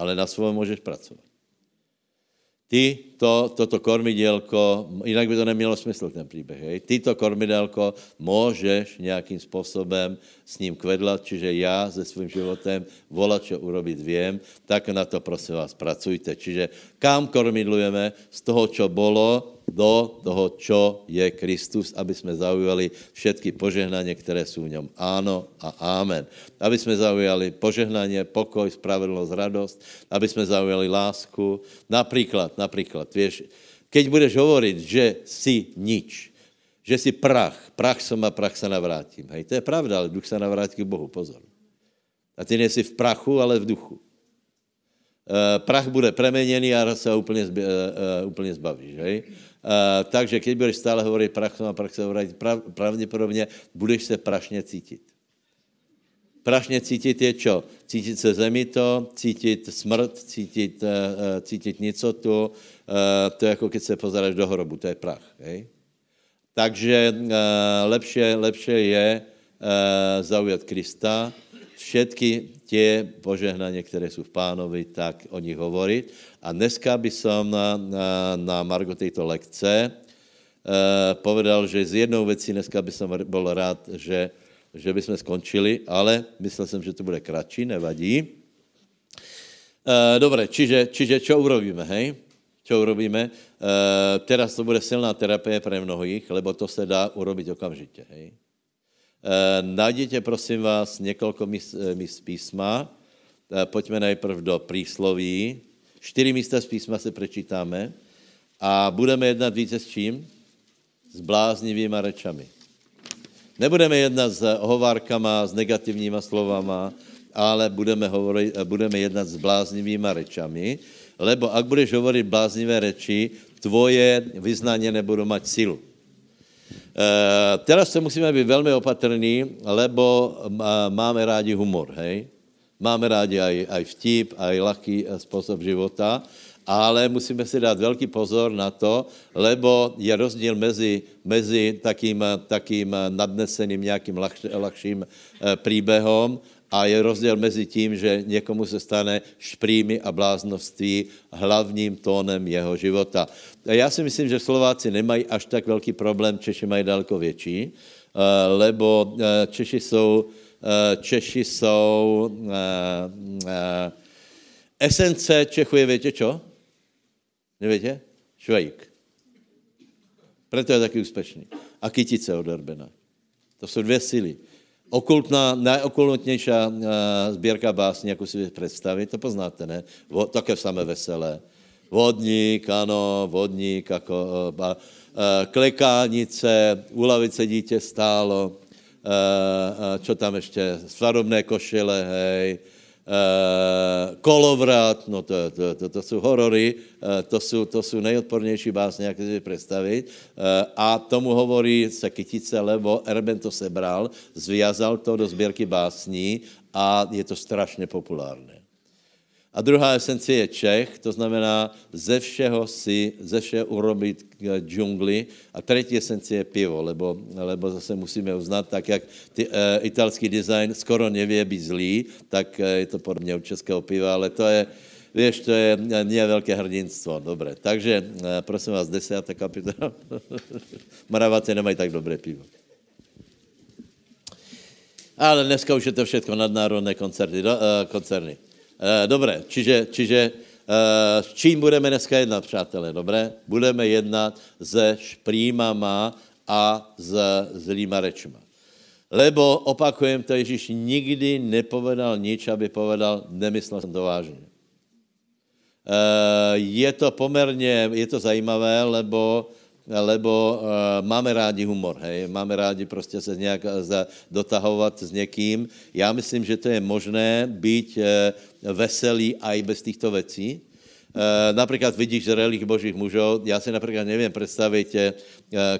Ale na svojom môžeš pracovať. Ty to, toto kormidelko, inak by to nemielo smysl ten príbeh, hej, ty to kormidelko môžeš nejakým spôsobem s ním kvedlať, čiže ja se svým životem volať, čo urobiť viem, tak na to prosím vás pracujte. Čiže kam kormidlujeme z toho, čo bolo, do toho, čo je Kristus, aby sme zaujali všetky požehnanie, ktoré sú v ňom áno a ámen. Aby sme zaujali požehnanie, pokoj, spravedlnosť, radosť, aby sme zaujali lásku. Napríklad, napríklad, vieš, keď budeš hovoriť, že si nič, že si prach, prach som a prach sa navrátim. Hej, to je pravda, ale duch sa navráti k Bohu, pozor. A ty nie si v prachu, ale v duchu. Uh, prach bude premenený a sa úplne, zb- uh, uh, úplne zbavíš, hej? Uh, takže keď budeš stále hovoriť prachom a prachom, prav, pravdepodobne budeš sa prašne cítiť. Prašne cítiť je čo? Cítiť sa zemito, cítiť smrt, cítiť, uh, cítiť nicotu, uh, to je ako keď sa pozeráš do hrobu, to je prach, hej? Takže uh, lepšie, lepšie je uh, zaujať Krista, všetky tie požehnania, ktoré sú v pánovi, tak o nich hovoriť. A dneska by som na, na, na margo tejto lekce e, povedal, že z jednou vecí dneska by som bol rád, že, že by sme skončili, ale myslel som, že to bude kratší, nevadí. E, dobre, čiže, čiže čo urobíme, hej? Čo urobíme? E, teraz to bude silná terapie pre mnohých, lebo to sa dá urobiť okamžite, hej? Uh, nájdete, prosím vás, niekoľko míst písma. Uh, poďme najprv do prísloví. Štyri místa z písma se prečítame a budeme jednať více s čím? S bláznivýma rečami. Nebudeme jednať s hovárkama, s negatívníma slovama, ale budeme, hovori, budeme jednať s bláznivýma rečami, lebo ak budeš hovoriť bláznivé reči, tvoje vyznanie nebudú mať silu. Uh, teraz se musíme být velmi opatrní, lebo uh, máme rádi humor, hej? Máme rádi aj, aj vtip, aj ľahký uh, spôsob života, ale musíme si dát velký pozor na to, lebo je rozdíl mezi, mezi takým, takým nadneseným nějakým ľahším uh, príbehom A je rozdíl mezi tím, že někomu se stane šprýmy a bláznoství hlavním tónem jeho života. A já si myslím, že Slováci nemají až tak velký problém, Češi mají daleko větší, lebo Češi jsou, Češi jsou esence Čechu je, víte čo? Nevíte? Švejk. Proto je taky úspěšný. A Kytice od Erbena. To jsou dvě síly. Okultná, najokultnější sbírka básní, jakou si představit, to poznáte, ne? Vod, také samé veselé. Vodník, ano, vodník, jako, ba, klekánice, u lavice dítě stálo, čo tam ještě, svadobné košile, hej, kolovrat, no to, to, to, to jsou horory, to jsou, to jsou nejodpornější básně, jak si představit. A tomu hovorí se Kytice, lebo Erben to sebral, zviazal to do sbírky básní a je to strašně populárné. A druhá esence je Čech, to znamená ze všeho si, ze všeho urobit džungli. A třetí esence je pivo, lebo, lebo zase musíme uznat, tak jak ty, e, italský design skoro nevě být zlý, tak e, je to podobně u českého piva, ale to je, víš, to je mě velké hrdinstvo. Dobré, takže e, prosím vás, desátá kapitola. Moraváci nemají tak dobré pivo. Ale dneska už je to všechno nadnárodné koncerty, do, e, koncerny. Dobré, čiže, čiže s čím budeme dneska jednat, přátelé, dobré? Budeme jednat se šprýmama a s zlýma rečima. Lebo, opakujem to, Ježíš nikdy nepovedal nič, aby povedal, nemyslel jsem to vážně. Je to poměrně, je to zajímavé, lebo lebo uh, máme rádi humor, hej, máme rádi prostě se nějak za, dotahovat s někým. Já myslím, že to je možné být uh, veselý aj bez těchto věcí. Uh, například vidíš zrelých božích mužů, já si například nevím představit, uh,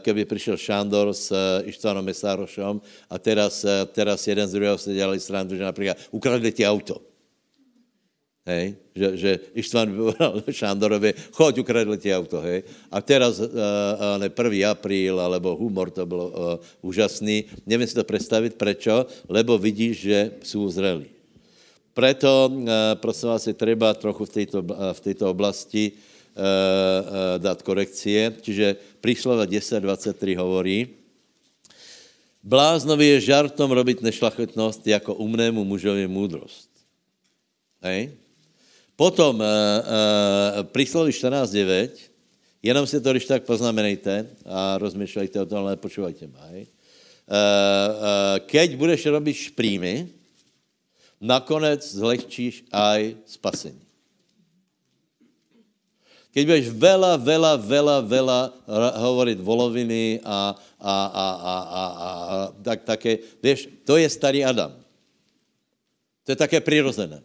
keby přišel Šándor s uh, Ištvanom Mesárošem a teraz, uh, teraz jeden z druhého se dělali srandu, že například ukradli ti auto. Hej, že, že Ištvan povedal Šándorovi, choď, ukradli ti auto, hej. A teraz, uh, ale prvý apríl, alebo humor, to bylo uh, úžasný. Nevím si to představit, prečo, lebo vidíš, že jsou zrelí. Preto, uh, prosím vás, je treba trochu v této v této oblasti uh, uh, dát korekcie. Čiže Príslova desať dvadsaťtri hovorí, bláznovi je žartom robiť nešlachetnost jako umnému mužovi múdrost. Hej. Potom e, e, Prísloví štrnásť deväť, jenom si to, když tak poznamenejte a rozmýšľajte o tom, ale počúvajte ma. E, e, keď budeš robiť šprýmy, nakonec zlehčíš aj spasení. Keď budeš veľa, veľa, veľa, veľa hovoriť voloviny a, a, a, a, a, a tak, také, vieš, to je starý Adam. To je také prirozené.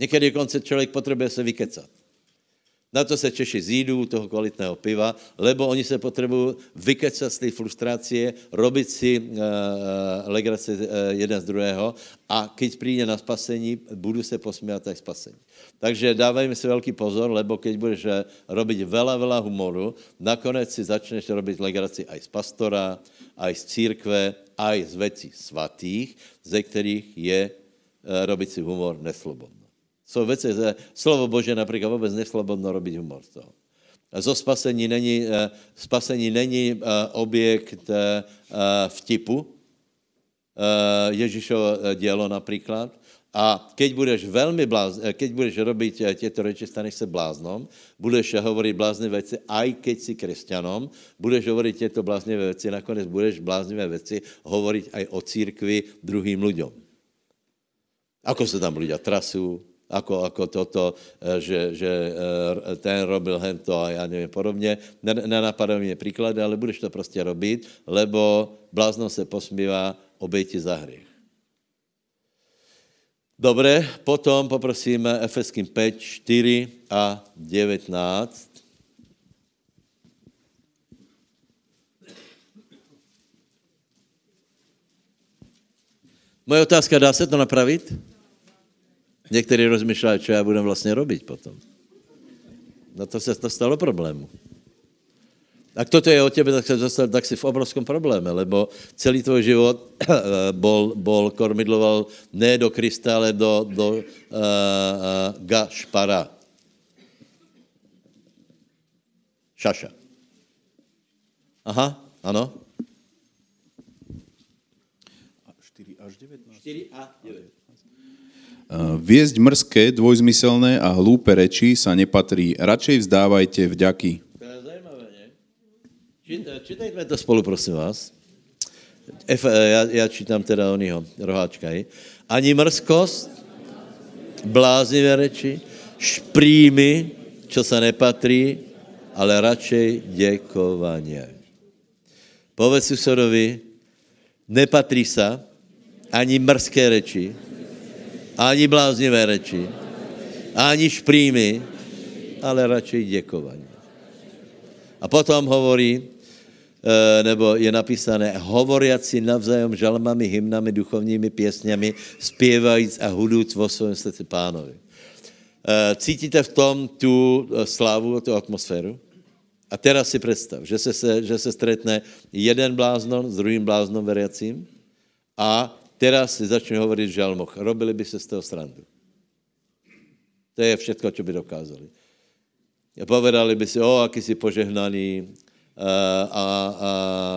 Někdy dokonce člověk potřebuje se vykecat. Na to se Češi zjídou toho kvalitného piva, lebo oni se potřebují vykecat z té frustrácie, robit si uh, legraci uh, jeden z druhého a když přijde na spasení, budu se posmívat aj spasení. Takže dávajme si velký pozor, lebo keď budeš robiť veľa, veľa humoru, nakonec si začneš robiť legraci aj z pastora, aj z církve, aj z věcí svatých, ze kterých je uh, robiť si humor neslobodný. Jsou věci, že slovo Bože například vůbec neslobodno robiť humor z toho. Zo spasení není, spasení není objekt vtipu, Ježíšovo dielo například. A keď budeš velmi blázn, keď budeš robiť tieto reči, staneš se bláznom, budeš hovoriť bláznivé veci, aj keď si kresťanom, budeš hovoriť tieto bláznivé veci, nakonec budeš bláznivé veci hovoriť aj o církvi druhým ľuďom. Ako se tam ľudia trasú, Ako, ako toto, že, že ten robil hento a já nevím podobně. Nenapadá mě příklady, ale budeš to prostě robit, lebo blázno se posmívá oběti za hřích. Dobré, potom poprosíme Efeským päť, štyri a devätnásť. Moje otázka, dá se to napravit? Někteří rozmýšleli, co já budu vlastně robit potom. No to se to stalo problému. Ak toto je o tebe, tak, tak si v obrovskom probléme, lebo celý tvoj život bol, bol kormidloval ne do Krista, ale do, do uh, uh, gašpara. Šaša. Aha, ano. štyri až devätnásť Viesť mrzké, dvojzmyselné a hlúpe reči sa nepatrí. Radšej vzdávajte vďaky. To je zajímavé, nie? Číta, čítajme to spolu, prosím vás. F, ja, ja čítam teda oného Roháčka. Je. Ani mrzkosť, blázivé reči, šprímy, čo sa nepatrí, ale radšej děkovanie. Povedz susedovi, nepatrí sa ani mrzké reči, ani bláznivé reči, ani šprímy, ale radšej děkování. A potom hovorí, nebo je napísané, hovoriaci navzájom žalmami, hymnami, duchovními piesňami, zpěvajíc a hudúc vo svém srdci pánovi. Cítíte v tom tu slávu, tu atmosféru? A teraz si představ, že se, že se stretne jeden bláznon s druhým bláznom veriacím a teraz si začne hovoriť v žalmoch. Robili by sa z toho srandu. To je všetko, čo by dokázali. A povedali by si, o, aký si požehnaný, a, a, a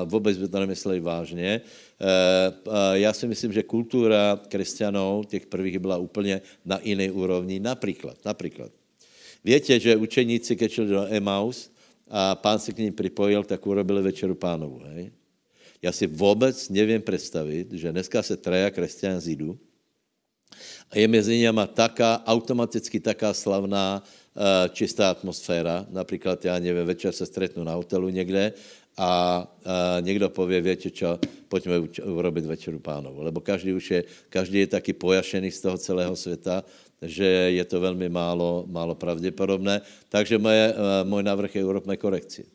vôbec by to nemysleli vážne. A, a ja si myslím, že kultúra kresťanov, tých prvých, byla úplne na inej úrovni. Napríklad, napríklad. Viete, že učeníci, keď šli do Emaus a pán si k ním pripojil, tak urobili večeru pánovu, hej? Ja si vôbec neviem predstaviť, že dneska sa traja kresťania zídu a je mezi nimi taká, automaticky taká slavná, čistá atmosféra. Napríklad, ja neviem, večer sa stretnú na hotelu niekde a niekto povie, viete čo, poďme urobiť večeru pánovu. Lebo každý už je, každý je taký pojašený z toho celého sveta, že je to veľmi málo, málo pravdepodobné. Takže moje, môj návrh je urobme korekcie.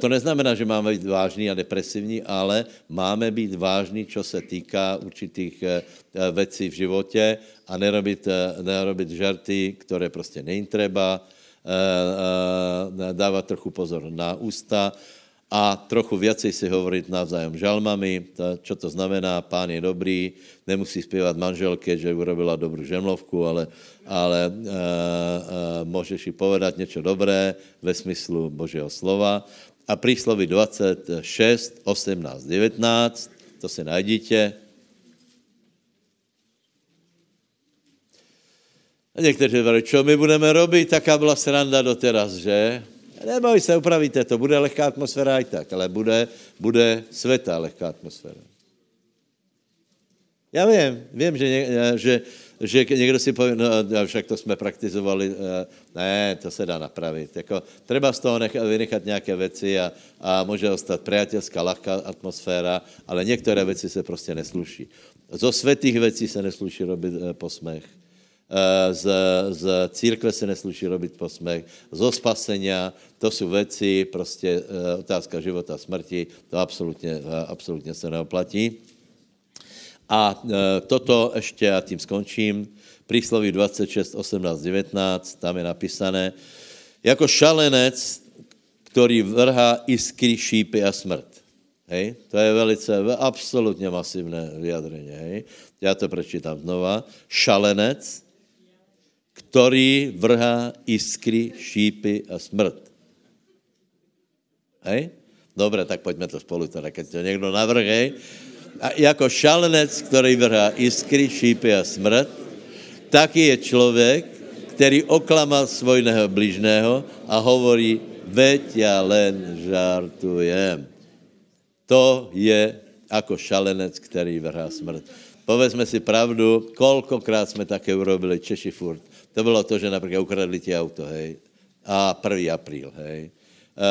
To neznamená, že máme byť vážní a depresivní, ale máme být vážní, čo se týká určitých věcí v životě a nerobit, nerobit žarty, které prostě není treba, dávat trochu pozor na ústa a trochu viacej si hovoriť navzájom žalmami, čo to znamená, pán je dobrý, nemusí zpívat manželke, že urobila dobrú žemlovku, ale, ale e, e, môžeš i povedať niečo dobré ve smyslu Božieho slova. A prísloví dvadsaťšesť, osemnásť, devätnásť, to si nájdete. A niektorí hovorí, čo my budeme robiť, taká bola sranda doteraz, že? Neboj se, upravíte to, bude lehká atmosféra aj tak, ale bude, bude svätá lehká atmosféra. Ja viem, viem, že, nie, že, že niekto si povie, no však to sme praktizovali, ne, to sa dá napraviť. Jako, treba z toho necha, vynechať nejaké veci a, a môže ostať priateľská, ľahká atmosféra, ale niektoré veci sa proste nesluší. Zo svätých vecí sa nesluší robiť posmech. Z, z církve se nesluší robiť posmech, zo spasenia, to sú veci, prostě otázka života, smrti, to absolútne, absolútne se neoplatí. A toto ešte, a tým skončím, prísloví dvadsaťšesť, osemnásť, devätnásť, tam je napísané, jako šalenec, ktorý vrhá iskry, šípy a smrt. Hej? To je velice, absolútne masívne vyjadrenie. Hej? Ja to prečítam znova. Šalenec, ktorý vrhá iskry, šípy a smrt. Hej? Dobre, tak poďme to spolu, teda, keď to niekto navrhej. A jako šalenec, ktorý vrhá iskry, šípy a smrt, taký je človek, ktorý oklamal svojného blížného a hovorí, veď ja len žartujem. To je ako šalenec, ktorý vrhá smrt. Povedzme si pravdu, koľkokrát sme také urobili Češi furt. To bolo to, že napríklad ukradli ti auto, hej. A prvý apríl, hej. E, e,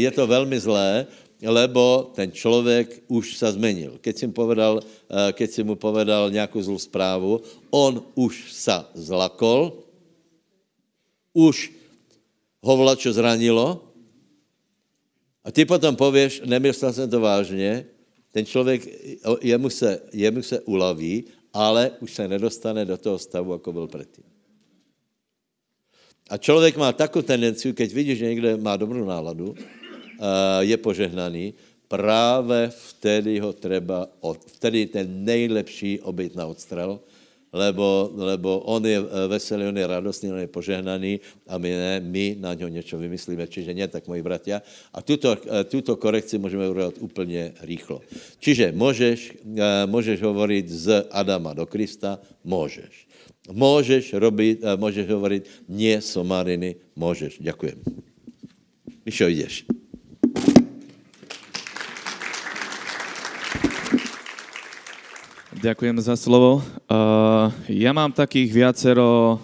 je to veľmi zlé, lebo ten človek už sa zmenil. Keď si mu povedal, e, keď si mu povedal nejakú zlú správu, on už sa zlakol, už ho vlačo zranilo, a ty potom povieš, nemyslel som to vážne, ten človek, jemu se, jemu se ulaví, ale už se nedostane do toho stavu, ako byl predtým. A človek má takú tendenciu, keď vidí, že niekde má dobrú náladu, je požehnaný, práve vtedy ho treba, od... vtedy je ten nejlepší oběť na odstrel, lebo, lebo on je veselý, on je radostný, on je požehnaný a my, ne, my na ňo niečo vymyslíme, čiže nie tak, moji bratia. A túto, túto korekciu môžeme urobiť úplne rýchlo. Čiže môžeš, môžeš hovoriť z Adama do Krista, môžeš. Môžeš robiť, môžeš hovoriť, nie somariny, môžeš. Ďakujem. Mišo, ideš. Ďakujem za slovo. Uh, ja mám takých viacero,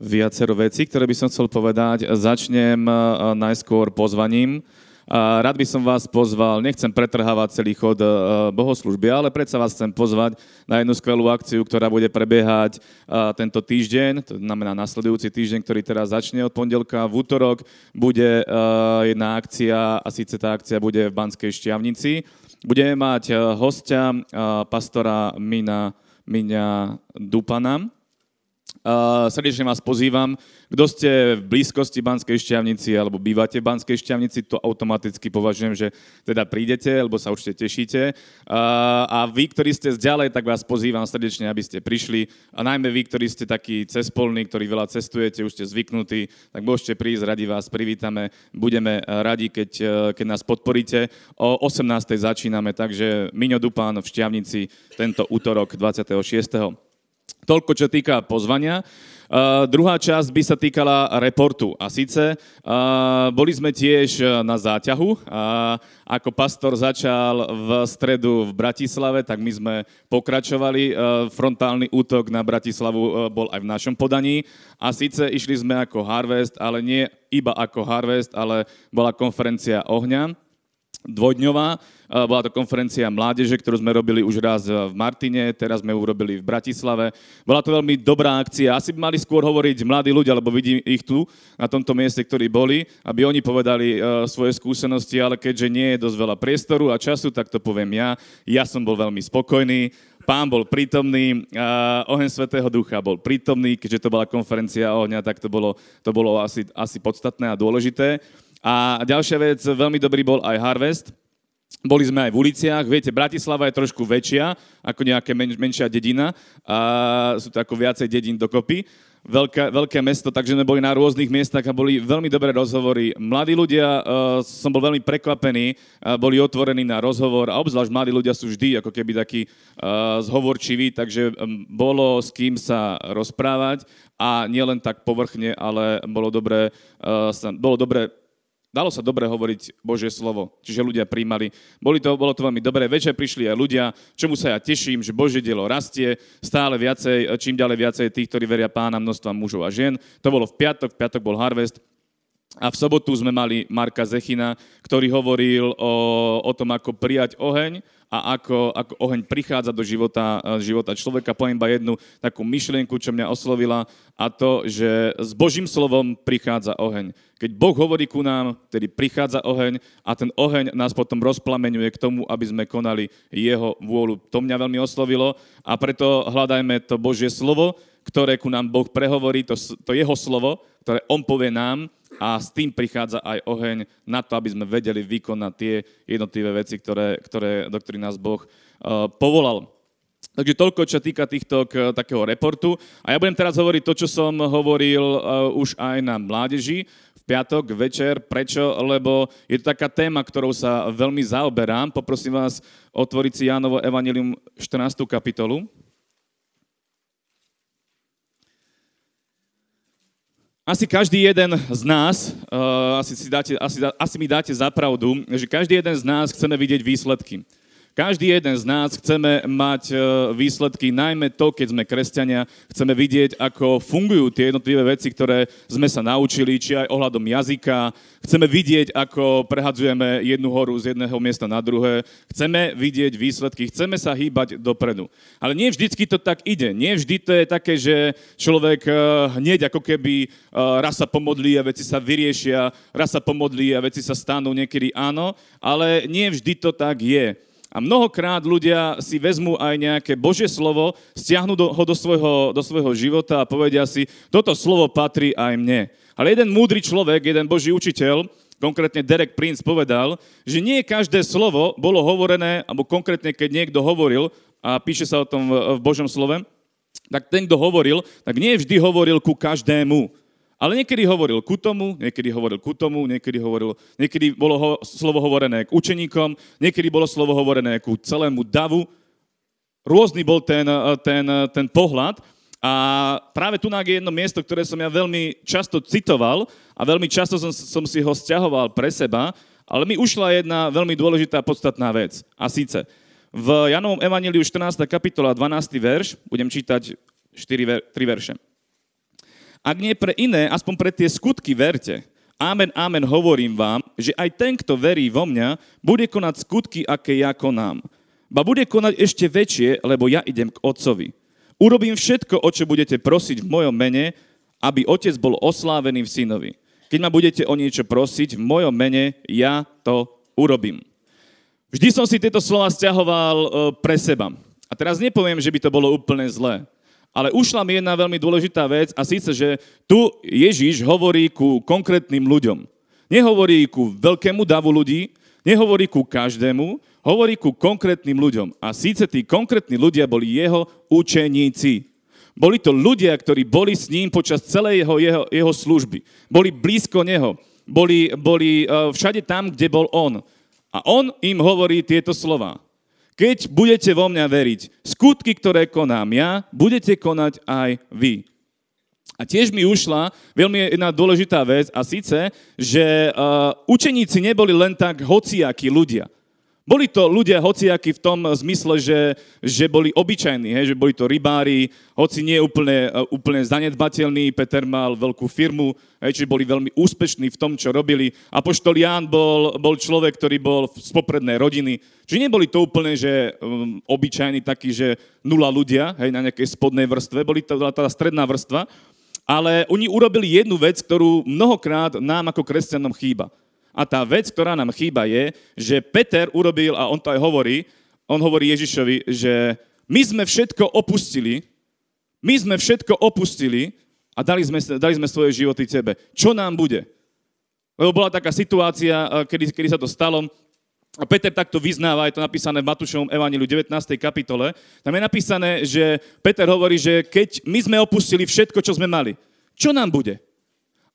viacero vecí, ktoré by som chcel povedať. Začnem uh, najskôr pozvaním. Uh, rád by som vás pozval, nechcem pretrhávať celý chod uh, bohoslužby, ale predsa vás chcem pozvať na jednu skvelú akciu, ktorá bude prebiehať uh, tento týždeň, to znamená nasledujúci týždeň, ktorý teraz začne od pondelka. V útorok bude uh, jedna akcia a síce tá akcia bude v Banskej Štiavnici. Budeme mať uh, hostia, uh, pastora Mina, Mina Dupána. Uh, srdečne vás pozývam. Kto ste v blízkosti Banskej Štiavnici alebo bývate v Banskej Štiavnici, to automaticky považujem, že teda prídete, alebo sa určite tešíte. Uh, a vy, ktorí ste zďalej, tak vás pozývam srdečne, aby ste prišli. A najmä vy, ktorí ste takí cespolní, ktorí veľa cestujete, už ste zvyknutí, tak môžete prísť, radi vás privítame. Budeme radi, keď, keď nás podporíte. O osemnástej začíname, takže Mino Dupáň v Štiavnici tento útorok dvadsiateho šiesteho Toľko, čo týka pozvania. Uh, druhá časť by sa týkala reportu. A síce uh, boli sme tiež na záťahu. Uh, ako pastor začal v stredu v Bratislave, tak my sme pokračovali. Uh, frontálny útok na Bratislavu uh, bol aj v našom podaní. A síce išli sme ako Harvest, ale nie iba ako Harvest, ale bola konferencia ohňa. Dvojdňová. Bola to konferencia mládeže, ktorú sme robili už raz v Martine, teraz sme ju robili v Bratislave. Bola to veľmi dobrá akcia. Asi by mali skôr hovoriť mladí ľudia, lebo vidím ich tu, na tomto mieste, ktorí boli, aby oni povedali svoje skúsenosti, ale keďže nie je dosť veľa priestoru a času, tak to poviem ja. Ja som bol veľmi spokojný. Pán bol prítomný, oheň Svetého ducha bol prítomný, keďže to bola konferencia ohňa, tak to bolo, to bolo asi, asi podstatné a dôležité. A ďalšia vec, veľmi dobrý bol aj Harvest. Boli sme aj v uliciach. Viete, Bratislava je trošku väčšia ako nejaká menš- menšia dedina. A sú to ako viacej dedín dokopy. Veľké, veľké mesto, takže sme boli na rôznych miestach a boli veľmi dobré rozhovory. Mladí ľudia, uh, som bol veľmi prekvapený, uh, boli otvorení na rozhovor a obzvlášť mladí ľudia sú vždy ako keby takí uh, zhovorčiví, takže um, bolo s kým sa rozprávať a nielen tak povrchne, ale bolo dobré, uh, sa, bolo dobré dalo sa dobre hovoriť Božie slovo, čiže ľudia príjmali. Boli to, bolo to veľmi dobré. Večer prišli aj ľudia, čomu sa ja teším, že Božie dielo rastie, stále viacej, čím ďalej viacej tých, ktorí veria Pána, množstva mužov a žien. To bolo v piatok, v piatok bol Harvest. A v sobotu sme mali Marka Zechina, ktorý hovoril o, o tom, ako prijať oheň a ako, ako oheň prichádza do života, života človeka. Poviem iba jednu takú myšlienku, čo mňa oslovila, a to, že s Božím slovom prichádza oheň. Keď Boh hovorí ku nám, tedy prichádza oheň a ten oheň nás potom rozplameňuje k tomu, aby sme konali jeho vôľu. To mňa veľmi oslovilo a preto hľadajme to Božie slovo, ktoré ku nám Boh prehovorí, to, to jeho slovo, ktoré on povie nám, a s tým prichádza aj oheň na to, aby sme vedeli vykonať tie jednotlivé veci, ktoré, ktoré, do ktorých nás Boh uh, povolal. Takže toľko, čo týka týchto k, takého reportu. A ja budem teraz hovoriť to, čo som hovoril uh, už aj na mládeži v piatok večer. Prečo? Lebo je to taká téma, ktorou sa veľmi zaoberám. Poprosím vás otvoriť si Jánovo evanilium štrnástu kapitolu. Asi každý jeden z nás, uh, asi, si dáte, asi, asi mi dáte za pravdu, že každý jeden z nás chceme vidieť výsledky. Každý jeden z nás chceme mať uh, výsledky, najmä to, keď sme kresťania, chceme vidieť, ako fungujú tie jednotlivé veci, ktoré sme sa naučili, či aj ohľadom jazyka. Chceme vidieť, ako prehadzujeme jednu horu z jedného miesta na druhé. Chceme vidieť výsledky, chceme sa hýbať dopredu. Ale nie vždycky to tak ide. Nie vždy to je také, že človek hneď ako keby raz sa pomodlí a veci sa vyriešia, raz sa pomodlí a veci sa stanú, niekedy áno, ale nie vždy to tak je. A mnohokrát ľudia si vezmú aj nejaké Božie slovo, stiahnu ho do svojho, do svojho života a povedia si, toto slovo patrí aj mne. Ale jeden múdry človek, jeden Boží učiteľ, konkrétne Derek Prince, povedal, že nie každé slovo bolo hovorené, alebo konkrétne keď niekto hovoril, a píše sa o tom v Božom slove, tak ten, kto hovoril, tak nie vždy hovoril ku každému. Ale niekedy hovoril ku tomu, niekedy hovoril ku tomu, niekedy hovoril, niekedy bolo ho, slovo hovorené k učeníkom, niekedy bolo slovo hovorené ku celému davu. Rôzny bol ten, ten, ten pohľad a práve tu je jedno miesto, ktoré som ja veľmi často citoval a veľmi často som, som si ho sťahoval pre seba, ale mi ušla jedna veľmi dôležitá podstatná vec. A síce v Jánovom evaniliu štrnásta kapitola dvanásty verš, budem čítať štyri, tri verše. Ak nie pre iné, aspoň pre tie skutky verte. Amen, amen, hovorím vám, že aj ten, kto verí vo mňa, bude konať skutky, aké ja konám. Ba bude konať ešte väčšie, lebo ja idem k Otcovi. Urobím všetko, o čo budete prosiť v mojom mene, aby Otec bol oslávený v Synovi. Keď ma budete o niečo prosiť v mojom mene, ja to urobím. Vždy som si tieto slova sťahoval pre seba. A teraz nepoviem, že by to bolo úplne zlé. Ale ušla mi jedna veľmi dôležitá vec a síce, že tu Ježiš hovorí ku konkrétnym ľuďom. Nehovorí ku veľkému davu ľudí, nehovorí ku každému, hovorí ku konkrétnym ľuďom. A síce tí konkrétni ľudia boli jeho učeníci. Boli to ľudia, ktorí boli s ním počas celej jeho, jeho, jeho služby. Boli blízko neho, boli, boli všade tam, kde bol on. A on im hovorí tieto slová. Keď budete vo mňa veriť, skutky, ktoré konám ja, budete konať aj vy. A tiež mi ušla veľmi jedna dôležitá vec a síce, že uh, učeníci neboli len tak hociakí ľudia. Boli to ľudia hociakí v tom zmysle, že, že boli obyčajní, hej, že boli to rybári, hoci nie úplne, úplne zanedbateľní, Peter mal veľkú firmu, hej, čiže boli veľmi úspešní v tom, čo robili. Apoštol Ján bol, bol človek, ktorý bol z poprednej rodiny, čiže neboli to úplne, že um, obyčajní takí, že nula ľudia, hej, na nejakej spodnej vrstve, boli to tá stredná vrstva, ale oni urobili jednu vec, ktorú mnohokrát nám ako kresťanom chýba. A tá vec, ktorá nám chýba je, že Peter urobil, a on to aj hovorí, on hovorí Ježišovi, že my sme všetko opustili, my sme všetko opustili a dali sme, dali sme svoje životy tebe. Čo nám bude? Lebo bola taká situácia, kedy, kedy sa to stalo, a Peter takto vyznáva, je to napísané v Matúšovom evanjeliu devätnástej kapitole, tam je napísané, že Peter hovorí, že keď my sme opustili všetko, čo sme mali, čo nám bude?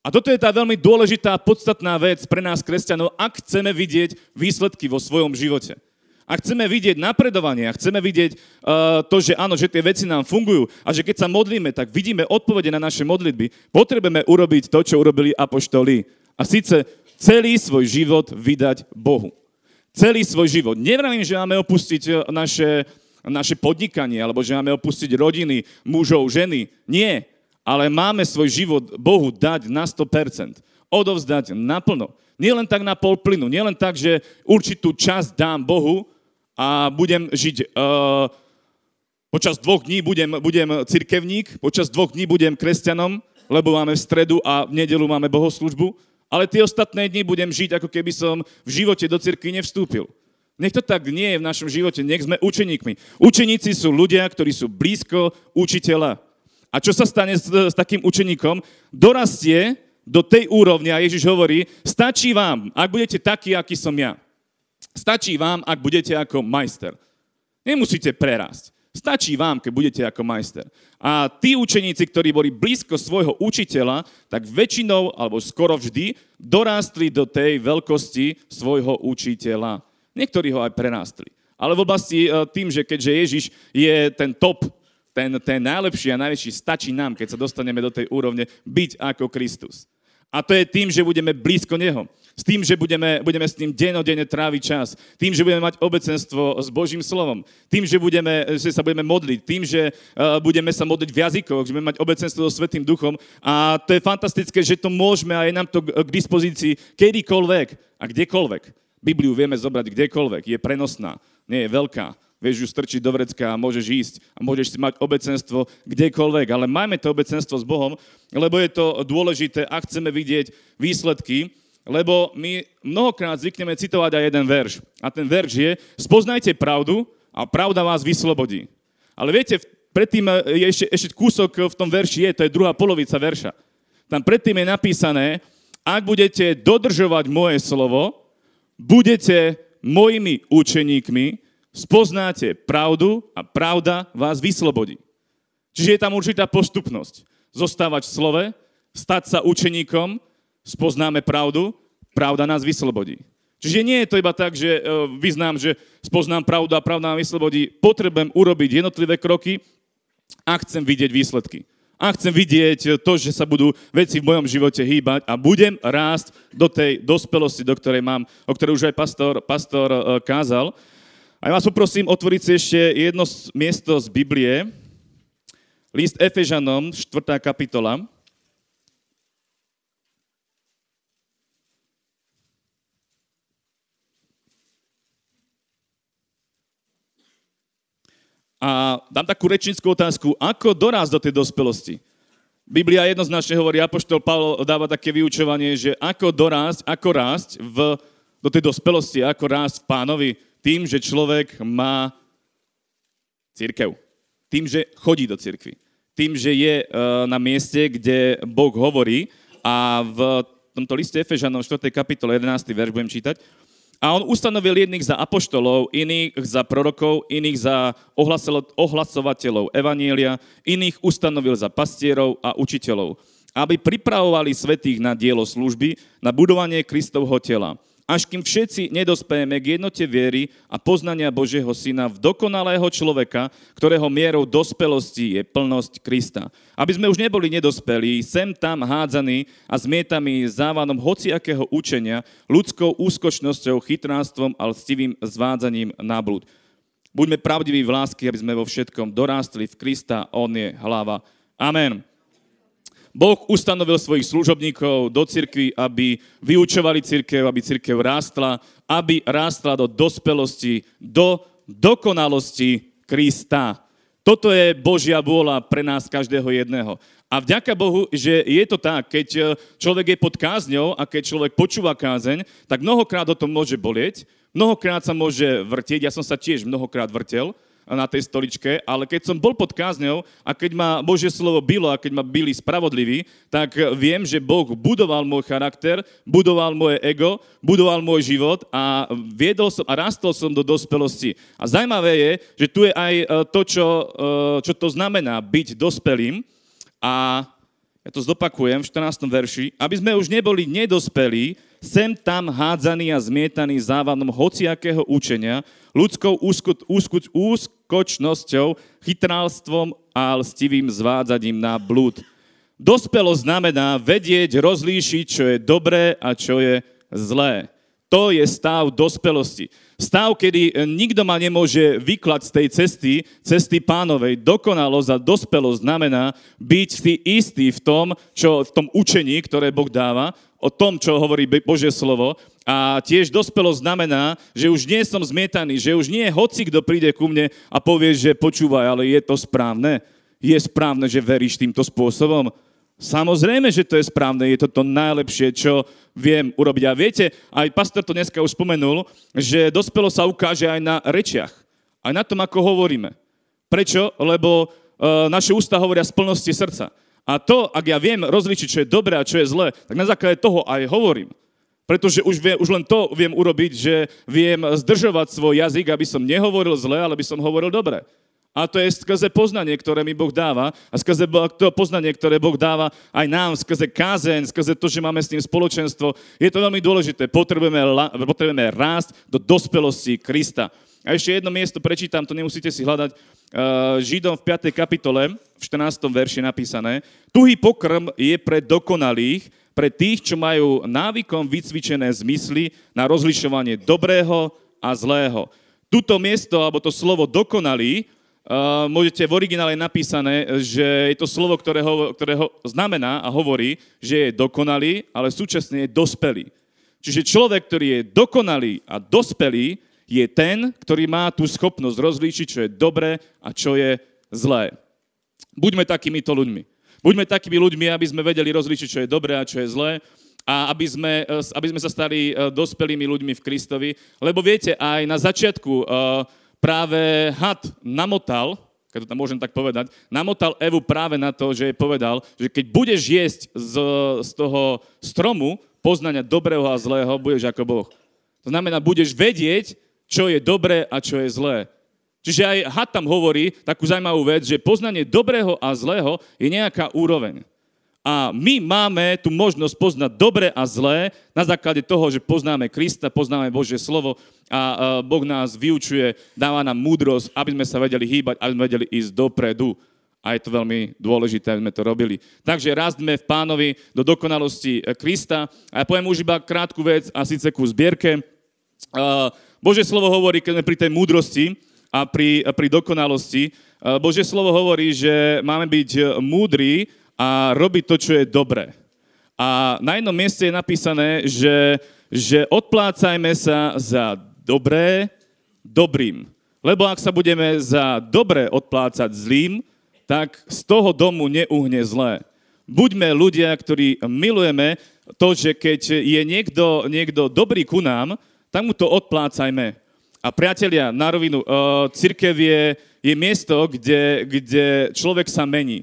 A toto je tá veľmi dôležitá, podstatná vec pre nás, kresťanov, ak chceme vidieť výsledky vo svojom živote. Ak chceme vidieť napredovanie, ak chceme vidieť uh, to, že áno, že tie veci nám fungujú a že keď sa modlíme, tak vidíme odpovede na naše modlitby, potrebujeme urobiť to, čo urobili apoštoli. A síce celý svoj život vydať Bohu. Celý svoj život. Nevravím, že máme opustiť naše, naše podnikanie, alebo že máme opustiť rodiny, mužov, ženy. Nie. Ale máme svoj život Bohu dať na sto percent. Odovzdať naplno. Nie len tak na pol plynu. Nie len tak, že určitú časť dám Bohu a budem žiť... Uh, počas dvoch dní budem, budem cirkevník, počas dvoch dní budem kresťanom, lebo máme v stredu a v nedeľu máme bohoslužbu, ale tie ostatné dni budem žiť, ako keby som v živote do cirkvi nevstúpil. Nech to tak nie je v našom živote. Nech sme učeníkmi. Učeníci sú ľudia, ktorí sú blízko učiteľa. A čo sa stane s, s takým učeníkom? Dorastie do tej úrovne, a Ježiš hovorí, stačí vám, ak budete takí, aký som ja. Stačí vám, ak budete ako majster. Nemusíte prerásť. Stačí vám, keď budete ako majster. A tí učeníci, ktorí boli blízko svojho učiteľa, tak väčšinou, alebo skoro vždy, dorástli do tej veľkosti svojho učiteľa. Niektorí ho aj prerástli. Ale v oblasti tým, že keďže Ježiš je ten top, Ten, ten najlepší a najväčší, stačí nám, keď sa dostaneme do tej úrovne, byť ako Kristus. A to je tým, že budeme blízko Neho. S tým, že budeme, budeme s ním denodenne tráviť čas. Tým, že budeme mať obecenstvo s Božím slovom. Tým, že, budeme, že sa budeme modliť. Tým, že uh, budeme sa modliť v jazykoch. Že budeme mať obecenstvo so Svetým duchom. A to je fantastické, že to môžeme a je nám to k dispozícii kedykoľvek a kdekoľvek. Bibliu vieme zobrať kdekoľvek. Je prenosná, nie je veľká. Vieš ju strčiť do vrecka a môžeš ísť a môžeš si mať obecenstvo kdekoľvek. Ale majme to obecenstvo s Bohom, lebo je to dôležité, ak chceme vidieť výsledky lebo my mnohokrát zvykneme citovať aj jeden verš. A ten verš je, spoznajte pravdu a pravda vás vyslobodí. Ale viete, predtým je ešte, ešte kúsok v tom verši je, to je druhá polovica verša. Tam predtým je napísané, ak budete dodržovať moje slovo, budete mojimi učeníkmi, spoznáte pravdu a pravda vás vyslobodí. Čiže je tam určitá postupnosť. Zostávať v slove, stať sa učeníkom, spoznáme pravdu, pravda nás vyslobodí. Čiže nie je to iba tak, že vyznám, že spoznám pravdu a pravda nás vyslobodí. Potrebujem urobiť jednotlivé kroky, a chcem vidieť výsledky. A chcem vidieť to, že sa budú veci v mojom živote hýbať a budem rásť do tej dospelosti, do ktorej mám, o ktorej už aj pastor, pastor kázal. A ja vás poprosím otvoriť si ešte jedno miesto z Biblie. List Efezanom, štvrtá kapitola. A dám takú rečnickú otázku, ako dorásť do tej dospelosti? Biblia jednoznačne hovorí, apoštol Pavol dáva také vyučovanie, že ako dorásť, ako rásť v, do tej dospelosti, ako rásť v Pánovi, tým, že človek má cirkev, tým, že chodí do cirkvi, tým, že je na mieste, kde Boh hovorí. A v tomto liste Efežanom štvrtej kapitole jedenásty verš budem čítať. A on ustanovil jedných za apoštolov, iných za prorokov, iných za ohlasovateľov evanielia, iných ustanovil za pastierov a učiteľov, aby pripravovali svätých na dielo služby, na budovanie Kristovho tela. Až kým všetci nedospejeme k jednote viery a poznania Božieho Syna v dokonalého človeka, ktorého mierou dospelosti je plnosť Krista. Aby sme už neboli nedospelí, sem tam hádzaní a zmietaní závanom hociakého učenia, ľudskou úskočnosťou, chytráctvom a lstivým zvádzaním na blúd. Buďme pravdiví v láske, aby sme vo všetkom dorástli v Krista, on je hlava. Amen. Boh ustanovil svojich služobníkov do cirkvi, aby vyučovali cirkev, aby cirkev rástla, aby rástla do dospelosti, do dokonalosti Krista. Toto je Božia vôľa pre nás každého jedného. A vďaka Bohu, že je to tak, keď človek je pod kázňou a keď človek počúva kázeň, tak mnohokrát o tom môže bolieť, mnohokrát sa môže vrtieť, ja som sa tiež mnohokrát vrtel na tej stoličke, ale keď som bol pod kázňou a keď ma Božie slovo bilo a keď ma byli spravodliví, tak viem, že Boh budoval môj charakter, budoval moje ego, budoval môj život a viedol som a rastol som do dospelosti. A zaujímavé je, že tu je aj to, čo, čo to znamená byť dospelým a ja to zopakujem v štrnástom verši, aby sme už neboli nedospelí, sem tam hádzaní a zmietaní závanom hociakého učenia, ľudskou úsku, úsku, úskočnosťou, chytrálstvom a lstivým zvádzaním na blúd. Dospelosť znamená vedieť, rozlíšiť, čo je dobré a čo je zlé. To je stav dospelosti. Stav, kedy nikto ma nemôže vyklať z tej cesty, cesty Pánovej. Dokonalosť a dospelosť znamená byť si istý v tom, čo, v tom učení, ktoré Boh dáva, o tom, čo hovorí Božie slovo. A tiež dospelosť znamená, že už nie som zmietaný, že už nie hoci, kto príde ku mne a povie, že počúvaj, ale je to správne. Je správne, že veríš týmto spôsobom. Samozrejme, že to je správne, je to to najlepšie, čo viem urobiť. A viete, aj pastor to dneska už spomenul, že dospelo sa ukáže aj na rečiach, aj na tom, ako hovoríme. Prečo? Lebo e, naše ústa hovoria z plnosti srdca. A to, ak ja viem rozličiť, čo je dobré a čo je zlé, tak na základe toho aj hovorím. Pretože už, vie, už len to viem urobiť, že viem zdržovať svoj jazyk, aby som nehovoril zle, ale aby som hovoril dobre. A to je skrze poznanie, ktoré mi Boh dáva a skrze to poznanie, ktoré Boh dáva aj nám, skrze kázeň, skrze to, že máme s ním spoločenstvo. Je to veľmi dôležité. Potrebujeme, potrebujeme rásť do dospelosti Krista. A ešte jedno miesto prečítam, to nemusíte si hľadať. Židom v piatej kapitole, v štrnástom verši napísané. Tuhý pokrm je pre dokonalých, pre tých, čo majú návykom vycvičené zmysly na rozlišovanie dobrého a zlého. Tuto miesto, alebo to slovo dokonalý, Uh, môžete v originále napísané, že je to slovo, ktoré ho, ktoré ho znamená a hovorí, že je dokonalý, ale súčasne je dospelý. Čiže človek, ktorý je dokonalý a dospelý, je ten, ktorý má tú schopnosť rozlíšiť, čo je dobré a čo je zlé. Buďme takýmito ľuďmi. Buďme takými ľuďmi, aby sme vedeli rozlíšiť, čo je dobré a čo je zlé. a aby sme, aby sme sa stali dospelými ľuďmi v Kristovi. Lebo viete, aj na začiatku práve had namotal, keď to tam môžem tak povedať, namotal Evu práve na to, že jej povedal, že keď budeš jesť z, z toho stromu poznania dobrého a zlého, budeš ako Boh. To znamená, budeš vedieť, čo je dobré a čo je zlé. Čiže aj had tam hovorí takú zaujímavú vec, že poznanie dobrého a zlého je nejaká úroveň. A my máme tú možnosť poznať dobre a zlé na základe toho, že poznáme Krista, poznáme Božie slovo a Boh nás vyučuje, dáva nám múdrosť, aby sme sa vedeli hýbať, aby sme vedeli ísť dopredu. A je to veľmi dôležité, aby sme to robili. Takže rastme v Pánovi do dokonalosti Krista. A ja poviem už iba krátku vec, a síce ku zbierke. Božie slovo hovorí, keď sme pri tej múdrosti a pri, pri dokonalosti, Božie slovo hovorí, že máme byť múdri a robiť to, čo je dobré. A na jednom mieste je napísané, že, že odplácajme sa za dobré dobrým. Lebo ak sa budeme za dobré odplácať zlým, tak z toho domu neuhne zlé. Buďme ľudia, ktorí milujeme to, že keď je niekto, niekto dobrý ku nám, tak mu to odplácajme. A priatelia, na rovinu, cirkev je, je miesto, kde, kde človek sa mení.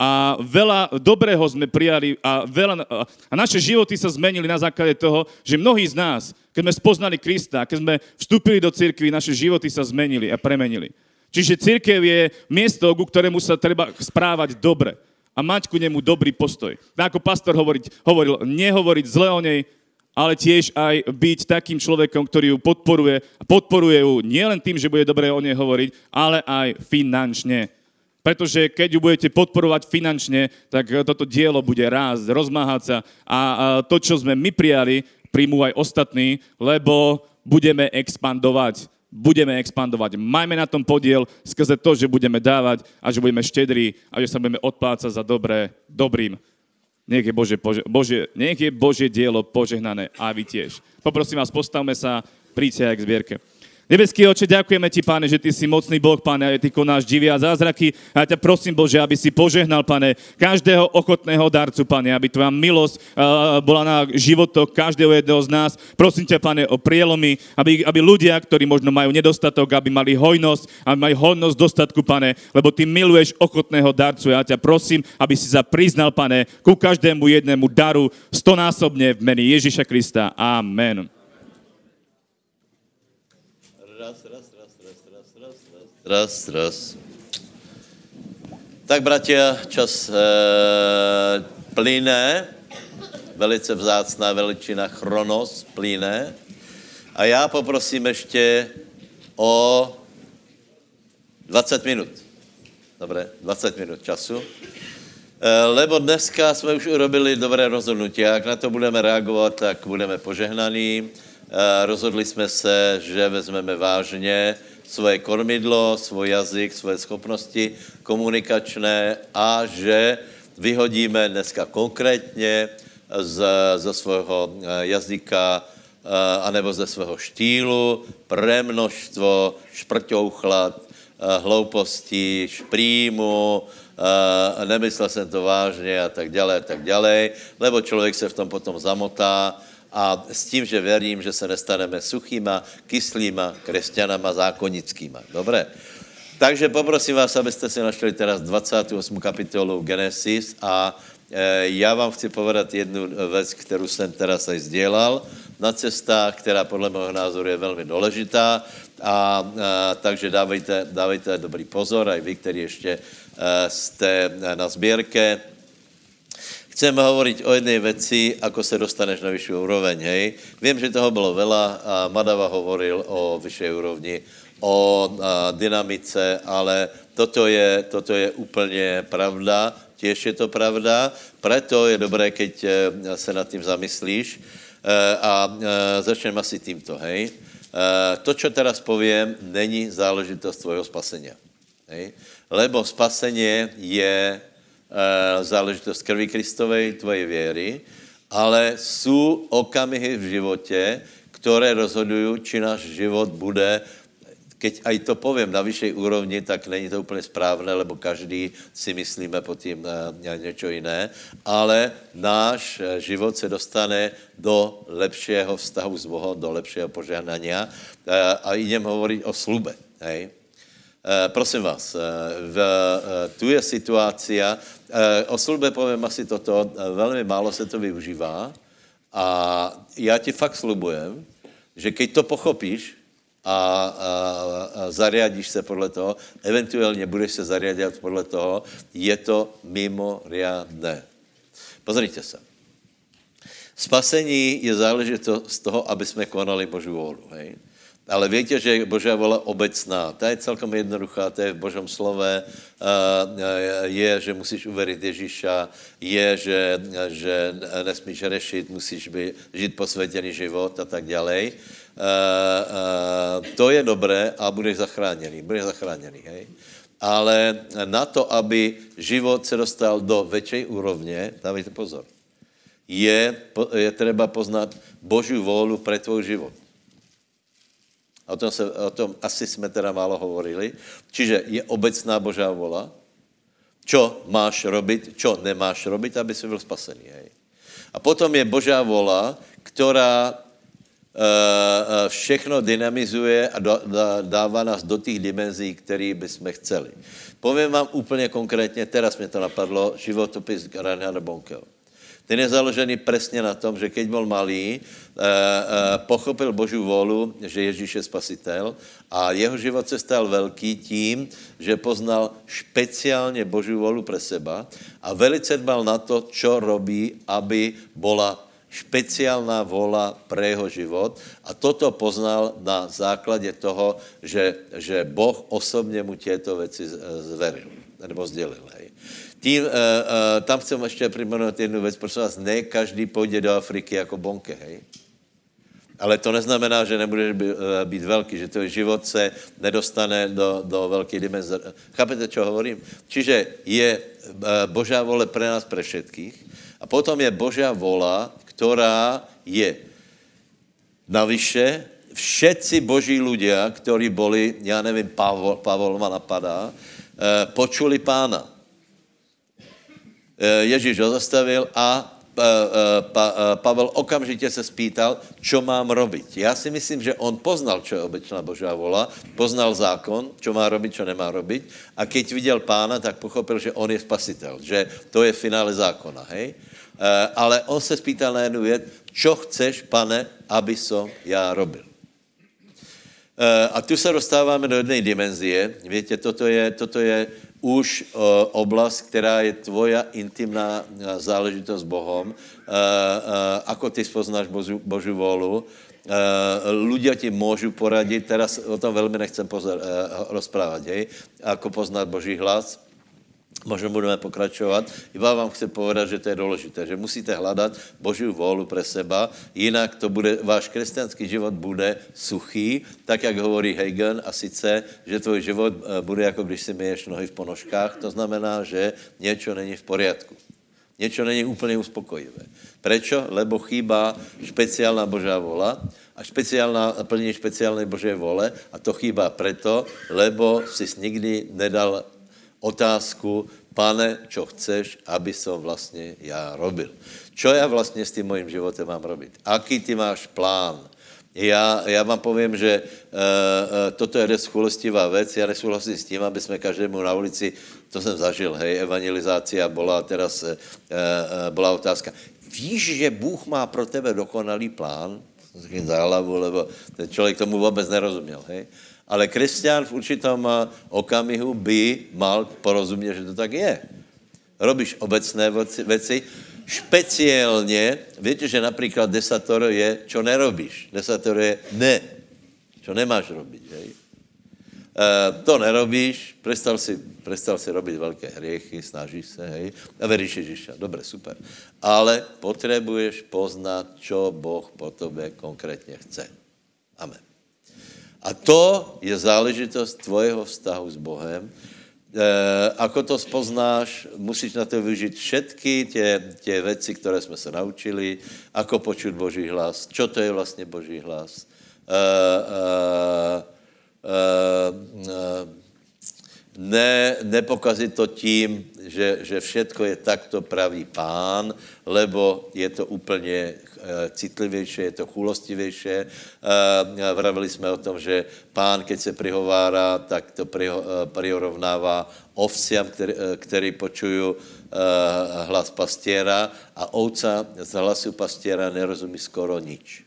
A veľa dobrého sme prijali a, veľa, a naše životy sa zmenili na základe toho, že mnohí z nás, keď sme spoznali Krista, keď sme vstúpili do cirkvi, naše životy sa zmenili a premenili. Čiže cirkev je miesto, ku ktorému sa treba správať dobre a mať ku nemu dobrý postoj. Ako pastor hovoriť, hovoril, nehovoriť zle o nej, ale tiež aj byť takým človekom, ktorý ju podporuje a podporuje ju nielen tým, že bude dobre o nej hovoriť, ale aj finančne. Pretože keď ju budete podporovať finančne, tak toto dielo bude rásť, rozmáhať sa a to, čo sme my prijali, príjmú aj ostatní, lebo budeme expandovať. Budeme expandovať. Majme na tom podiel skrze to, že budeme dávať a že budeme štedrí a že sa budeme odplácať za dobré dobrým. Nech je Božie, Božie, Božie, nech je Božie dielo požehnané a vy tiež. Poprosím vás, postavme sa, príďte aj k zbierke. Nebeský Oče, ďakujeme Ti, Pane, že Ty si mocný Boh, Pane, a Ty konáš divy a zázraky. A ja ťa prosím, Bože, aby si požehnal, Pane, každého ochotného darcu, Pane, aby Tvoja milosť uh, bola na životoch každého jedného z nás. Prosím ťa, Pane, o prielomy, aby, aby ľudia, ktorí možno majú nedostatok, aby mali hojnosť, aby mali hojnosť dostatku, Pane, lebo Ty miluješ ochotného darcu. Ja ťa prosím, aby si sa priznal, Pane, ku každému jednému daru stonásobne v mene Ježiša Krista. Amen. Raz, raz, raz, raz, raz, raz, raz, raz, raz. Tak, bratia, čas e, plyne, velice vzácná veličina chronos plyne. A já poprosím ještě o dvacet minut. Dobré, dvacet minut času. E, lebo dneska jsme už urobili dobré rozhodnutí. Jak na to budeme reagovat, tak budeme požehnaní. Rozhodli jsme se, že vezmeme vážně svoje kormidlo, svůj jazyk, svoje schopnosti komunikačné a že vyhodíme dneska konkrétně z, ze svého jazyka anebo ze svého štílu premnožstvo šprťouchlad, hloupostí, šprýmu, nemyslel jsem to vážně a tak dále, a tak dále, lebo člověk se v tom potom zamotá. A s tím, že verím, že se nestaneme suchýma, kyslýma, křesťanama, zákonickýma. Dobré. Takže poprosím vás, abyste si našli teraz dvacátou osmou kapitolu Genesis a e, já vám chci povedat jednu věc, kterou jsem teraz aj sdělal na cestách, která podle mého názoru je velmi důležitá. A e, takže dávejte, dávejte dobrý pozor, aj vy, který ještě e, jste na sběrke. Chceme hovoriť o jednej veci, ako sa dostaneš na vyššiu úroveň, hej. Viem, že toho bolo veľa a Madava hovoril o vyššej úrovni, o a, dynamice, ale toto je, toto je úplne pravda, tiež je to pravda, preto je dobré, keď e, sa nad tým zamyslíš e, a e, začnem asi týmto, hej. E, to, čo teraz poviem, není záležitosť tvojho spasenia, hej. Lebo spasenie je záležitost krvi Kristovej, tvoje věry, ale jsou okamihy v životě, které rozhodují, či náš život bude keď aj to poviem na vyššej úrovni, tak není to úplně správné, lebo každý si myslíme pod tím něco jiné, ale náš život se dostane do lepšího vztahu s Bohem, do lepšího požehnania a idem hovoriť o slube. Hej. Prosím vás, v, tu je situácia, o slube poviem asi toto, velmi málo se to využívá a já ti fakt slubujem, že keď to pochopíš, a, a, a zariadíš se podle toho, eventuálně budeš se zariadat podle toho, je to mimoriadné. Pozrite se. Spasení je záležitost z toho, aby jsme konali Boží volu. Hej? Ale víte, že Boží vola obecná, ta je celkom jednoduchá, ta je v Božom slove, je, že musíš uverit Ježíša, je, že, že nesmíš řešit, musíš být, žít posvětěný život a tak ďalej. Uh, uh, to je dobré a budeš zachráněný, budeš zachráněný, hej. Ale na to, aby život se dostal do větší úrovně, dávajte pozor, je, je třeba poznat Boží vůli pro tvůj život. O tom, se, o tom asi jsme teda málo hovorili. Čiže je obecná Božá vůle, čo máš robit, čo nemáš robit, aby si byl spasený, hej. A potom je Božá vůle, která všechno dynamizuje a dává nás do těch dimenzí, které bychom chceli. Povím vám úplně konkrétně, teraz mě to napadlo, životopis Granada Bonkel. Ten je založený přesně na tom, že keď byl malý, pochopil Boží volu, že Ježíš je spasitel a jeho život se stal velký tím, že poznal speciálně Boží volu pro seba a velice dbal na to, čo robí, aby byla špeciálna vola pre jeho život a toto poznal na základe toho, že, že Boh osobně mu tieto veci zveril, nebo sdělil. Hej. Tým, e, e, tam chcem ještě připomenout jednu věc, prosím vás, ne každý půjde do Afriky jako Bonke, hej. Ale to neznamená, že nebudeš být velký, že tvoj život se nedostane do, do velké dimenze. Chápete, čo hovorím? Čiže je Božá vole pre nás, pre všetkých a potom je Božá vola, ktorá je. Navyše, všetci boží ľudia, ktorí boli, ja nevím, Pavol, Pavol ma napadá, počuli pána. Ježíš ho zastavil a Pavel okamžitě se spýtal, čo mám robiť. Já si myslím, že on poznal, čo je obecná Božá vola, poznal zákon, čo má robiť, čo nemá robiť a keď viděl pána, tak pochopil, že on je spasitel, že to je finále zákona, hej? Ale on se spýtal na jednu věc, čo chceš, pane, aby som já robil. A tu se dostáváme do jednej dimenzie. Víte, toto je, toto je už oblast, která je tvoja intimná záležitost s Bohem. Ako ty spoznáš Božu, Božu volu. Ľudia ti môžu poradiť. Teraz o tom velmi nechcem pozor, rozprávať. Hej? Ako poznat Boží hlas. Možno budeme pokračovat. Iba vám chci povedat, že to je důležité, že musíte hledat Boží volu pro seba, jinak to bude, váš křesťanský život bude suchý, tak jak hovorí Hagen, a sice, že tvoj život bude jako když si myješ nohy v ponožkách, to znamená, že něco není v pořádku. Něco není úplně uspokojivé. Prečo? Lebo chýba špeciálna Božá vola a špeciálna, plně špeciálnej Božej vole a to chýba preto, lebo si nikdy nedal otázku, pane, čo chceš, aby som vlastně já robil. Čo já vlastně s tím mojím životem mám robit? Aký ty máš plán? Já, já vám povím, že e, e, toto je deschulostivá věc, já nesouhlasím s tím, aby jsme každému na ulici, to jsem zažil, hej, evangelizácia bola, teraz e, e, bola otázka. Víš, že Bůh má pro tebe dokonalý plán? Za hlavu, lebo ten člověk tomu vůbec nerozuměl, hej. Ale křesťan v určitém okamihu by mal porozumět, že to tak je. Robíš obecné věci, špeciálně, víte, že například desatoro je, čo nerobíš. Desatoro je ne, čo nemáš robiť. Hej? E, to nerobíš, prestal si, prestal si robiť veľké hriechy, snažíš se, hej, a veríš Ježiša, dobre, super. Ale potřebuješ poznat, čo Boh po tobě konkrétně chce. Amen. A to je záležitost tvojeho vztahu s Bohem. E, ako to spoznáš, musíš na to využít všetky tie, tie veci, které jsme se naučili, ako počuť Boží hlas, čo to je vlastně Boží hlas, e, e, e, ne, nepokazit to tím, že, že všetko je takto pravý pán, lebo je to úplně citlivější, je to chulostivější. Vravili jsme o tom, že pán, keď se prihovárá, tak to prirovnává ovciam, který, který počují hlas pastiera a ovca z hlasu pastiera nerozumí skoro nič.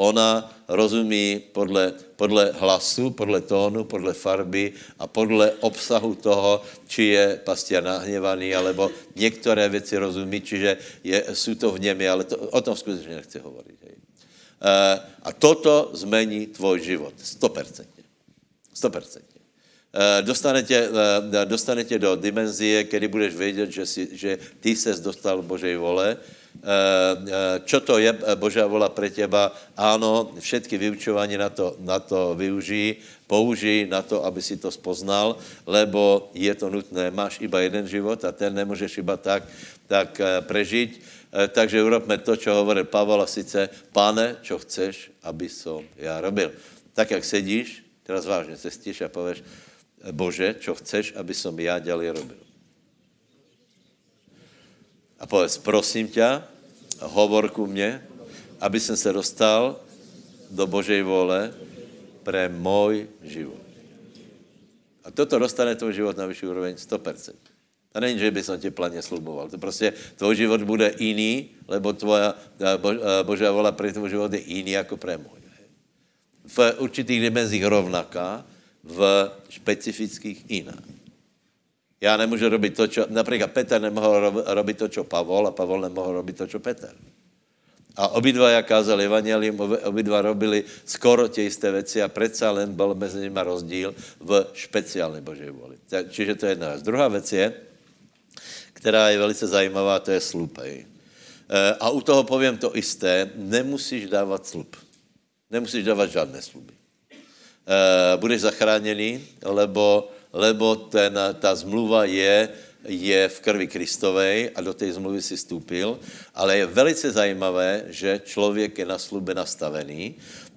Ona rozumí podle, podle hlasu, podle tónu, podle farby a podle obsahu toho, či je pastier nahněvaný, alebo některé věci rozumí, čiže je, jsou to v němi, ale to, o tom skutečně nechci hovorit. E, a toto zmení tvoj život. sto percent. sto percent. E, dostanete, e, dostanete do dimenzie, kedy budeš vědět, že, si, že ty ses dostal Božej vole. Čo to je Božia vola pre teba? Áno, všetky vyučovanie na to, na to využij, použij na to, aby si to spoznal, lebo je to nutné. Máš iba jeden život a ten nemôžeš iba tak, tak prežiť. Takže urobme to, čo hovoril Pavol, a sice, Pane, čo chceš, aby som ja robil. Tak, jak sedíš, teraz vážne cestíš a povieš, Bože, čo chceš, aby som ja ďalej robil. A povedz, prosím ťa, hovor ku mne, aby som sa dostal do Božej vôle pre môj život. A toto dostane tvoj život na vyšší úroveň sto percent. A není, že by som ti plane sluboval. To proste, tvoj život bude iný, lebo tvoja Božia vôľa pre tvoj život je iný ako pre môj. V určitých dimenzích rovnaká, v špecifických iná. Ja nemôžu robiť to, čo... Napríklad Peter nemohol robiť to, čo Pavol, a Pavol nemohol robiť to, čo Peter. A obidva ja kázali evanjelium, obidva robili skoro tie isté veci a predsa len bol medzi nimi rozdíl v špeciálnej Božej vôli. Čiže to je jedna vec. Druhá vec je, ktorá je velice zajímavá, to je slúb. E, a u toho poviem to isté, nemusíš dávať slúb. Nemusíš dávať žiadne slúby. E, budeš zachránený, lebo... lebo ten, tá zmluva je, je v krvi Kristovej a do tej zmluvy si vstúpil, ale je velice zajímavé, že človek je na slube nastavený.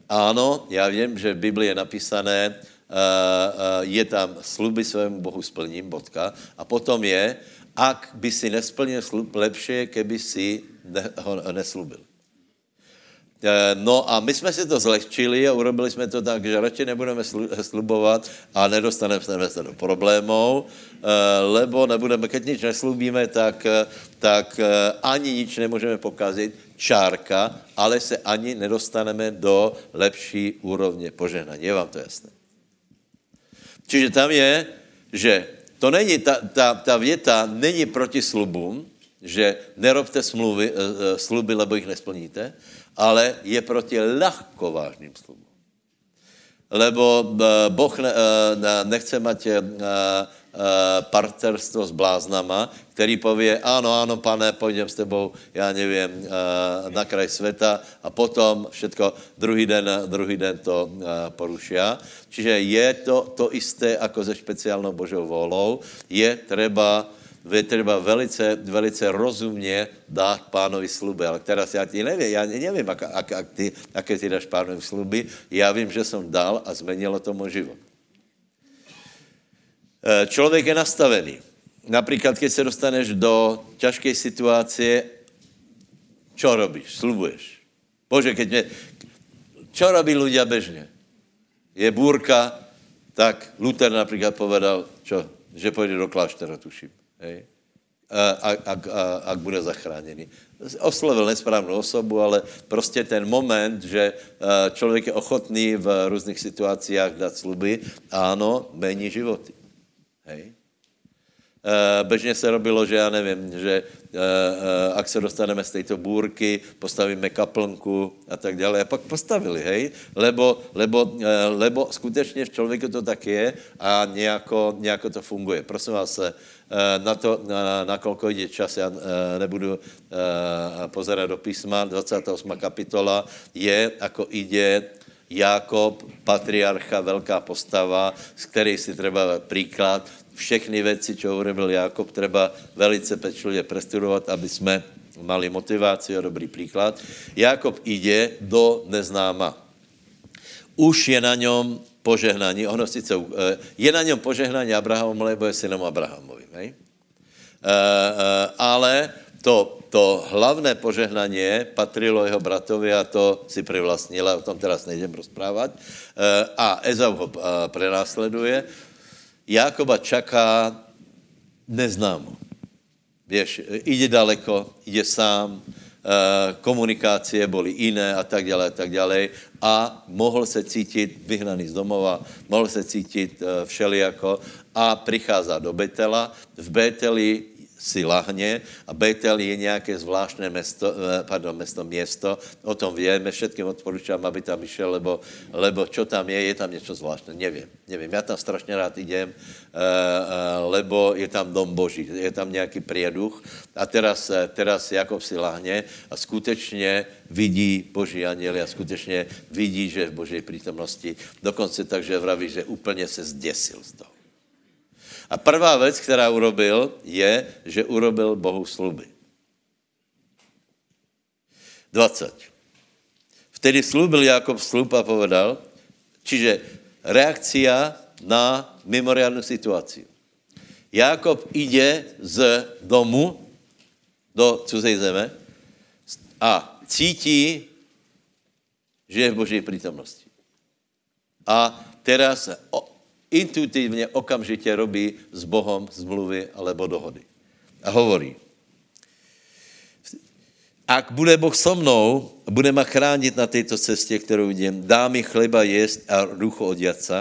Áno, ja viem, že v Biblii je napísané, uh, uh, je tam sluby svému Bohu splním, bodka, a potom je, ak by si nesplnil slub, lepšie, keby si ne, ho neslubil. No a my jsme si to zlehčili a urobili jsme to tak, že radši nebudeme slubovat a nedostaneme se do problémů, lebo nebudeme, keď nič neslubíme, tak, tak ani nič nemůžeme pokazit, čárka, ale se ani nedostaneme do lepší úrovně požehnání. Je vám to jasné? Čiže tam je, že to není, ta, ta, ta věta není proti slubům, že nerobte smluvy, sluby, lebo jich nesplníte, ale je proti ľahkovážnym slubom. Lebo Boh nechce mať partnerstvo s bláznama, ktorý povie, áno, áno, pane, pôjdem s tebou, ja neviem, na kraj sveta a potom všetko, druhý den, druhý den to porušia. Čiže je to to isté ako ze špeciálnou Božou vôľou. Je treba... je treba velice, velice rozumne dát pánovi sluby. Ale teraz ja ti neviem, ja neviem, ak, ak, ak ty, aké ty dáš pánovi sluby. Ja vím, že som dal a zmenilo to môj život. Človek je nastavený. Napríklad, keď sa dostaneš do ťažkej situácie, čo robíš? Slubuješ. Bože, keď ne... Čo robí ľudia bežne? Je búrka, tak Luther napríklad povedal, čo? Že pôjde do kláštera, tuším. Hej. Ak, ak, ak bude zachránený. Oslovil nesprávnu osobu, ale proste ten moment, že človek je ochotný v různých situáciách dať sluby, áno, mení životy. Hej. Bežne sa robilo, že ja neviem, že ak sa dostaneme z tejto búrky, postavíme kaplnku a tak ďalej. A pak postavili, hej, lebo, lebo, lebo skutečne v človeku to tak je a nejako, nejako to funguje. Prosím vás, na to, nakoľko ide čas, ja nebudu pozerať do písma, dvadsiata osma kapitola je, ako ide Jakub, patriarcha, veľká postava, z ktorej si treba príklad. Všechny veci, čo urobil Jakub, treba velice pečlivě prestudovať, aby sme mali motiváciu a dobrý príklad. Jakub ide do neznáma. Už je na ňom požehnání. Ono sice, je na něm požehnání Abrahamovi, lebo je synom Abrahamovým. E, ale to, to hlavné požehnanie patrilo jeho bratovi a to si privlastnila, o tom teraz nejdem rozprávať. E, a Ezau ho prenásleduje. Jákoba čaká neznámo. Vieš, ide daleko, ide sám, komunikácie boli iné a tak ďalej a tak ďalej a mohl se cítiť vyhnaný z domova, mohl se cítiť všelijako a prichádza do Betela. V Beteli si lahne a Betel je nejaké zvláštne mesto, pardon, mesto, miesto, o tom vieme, všetkým odporúčam, aby tam išiel, lebo, lebo čo tam je, je tam niečo zvláštne, neviem, neviem, ja tam strašne rád idem, lebo je tam dom Boží, je tam nejaký prieduch a teraz, teraz Jakub si lahne a skutečne vidí Boží anjeli a skutečne vidí, že je v Božej prítomnosti, dokonce tak, že vraví, že úplne se zdesil z toho. A prvá vec, ktorá urobil, je, že urobil Bohu sluby. dvadsať. Vtedy slúbil Jákob slub a povedal, čiže reakcia na mimoriadnu situáciu. Jákob ide z domu do cudzej zeme a cíti, že je v Božej prítomnosti. A teraz intuitívne okamžite robí s Bohom zmluvy alebo dohody. A hovorí, ak bude Boh so mnou, bude ma chrániť na tejto ceste, ktorú idem, dá mi chleba jesť a rucho odjať sa,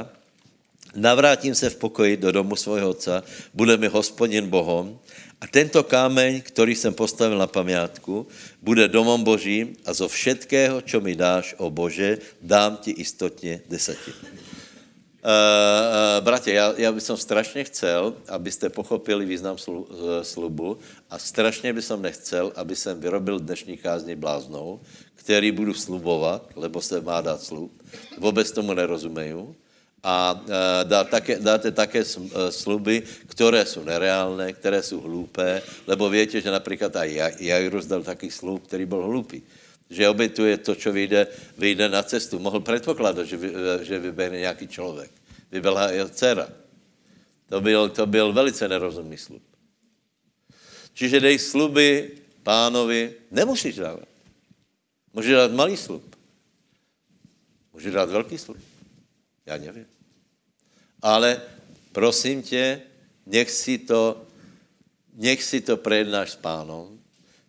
navrátím sa v pokoji do domu svojho otca, bude mi hospodin Bohom a tento kámeň, ktorý som postavil na pamiátku, bude domom Božím a zo všetkého, čo mi dáš, o Bože, dám ti istotne desatinu. Uh, uh, bratia, ja, ja by som strašne chcel, aby ste pochopili význam slu, uh, slubu a strašne by som nechcel, aby som vyrobil dnešní kázni bláznov, ktorí budú slubovat, lebo se má dát slub, vôbec tomu nerozumejú a uh, dá také, dáte také sluby, ktoré sú nereálne, ktoré sú hlúpé, lebo viete, že napríklad aj Jairus dal taký slub, ktorý bol hlúpý. Že obetuje to, čo vyjde, vyjde na cestu. Mohl predpokladať, že, vy, že vybehne nejaký človek. Vybehla jeho dcera. To byl, to byl velice nerozumný slub. Čiže dej sluby pánovi. Nemusíš dávať. Môžeš dať malý slub. Môžeš dať veľký slub. Ja neviem. Ale prosím tě, nech si to, nech si to prejednáš s pánom.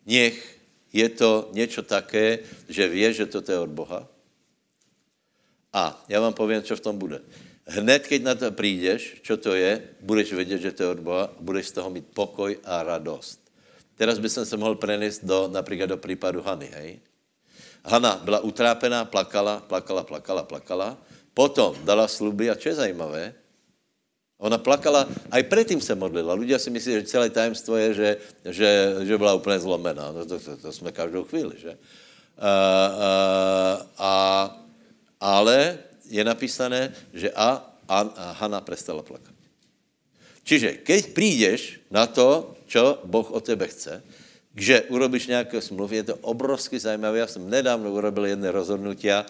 Nech je to niečo také, že vie, že toto je od Boha. A ja vám poviem, čo v tom bude. Hned, keď na to prídeš, čo to je, budeš vedieť, že to je od Boha, budeš z toho mít pokoj a radosť. Teraz by som sa mohol preniesť do, napríklad do prípadu Hany, hej. Hanna byla utrápená, plakala, plakala, plakala, plakala. Potom dala sluby a čo je zajímavé, ona plakala, aj predtým sa modlila. Ľudia si myslí, že celé tajemstvo je, že, že, že bola úplne zlomená. No to, to, to sme každou chvíli, že? Uh, uh, a, ale je napísané, že a, a, a Hanna prestala plakať. Čiže keď prídeš na to, čo Boh od tebe chce, že urobíš nejaké smluvy, je to obrovsky zaujímavé. Ja som nedávno urobil jedné rozhodnutia,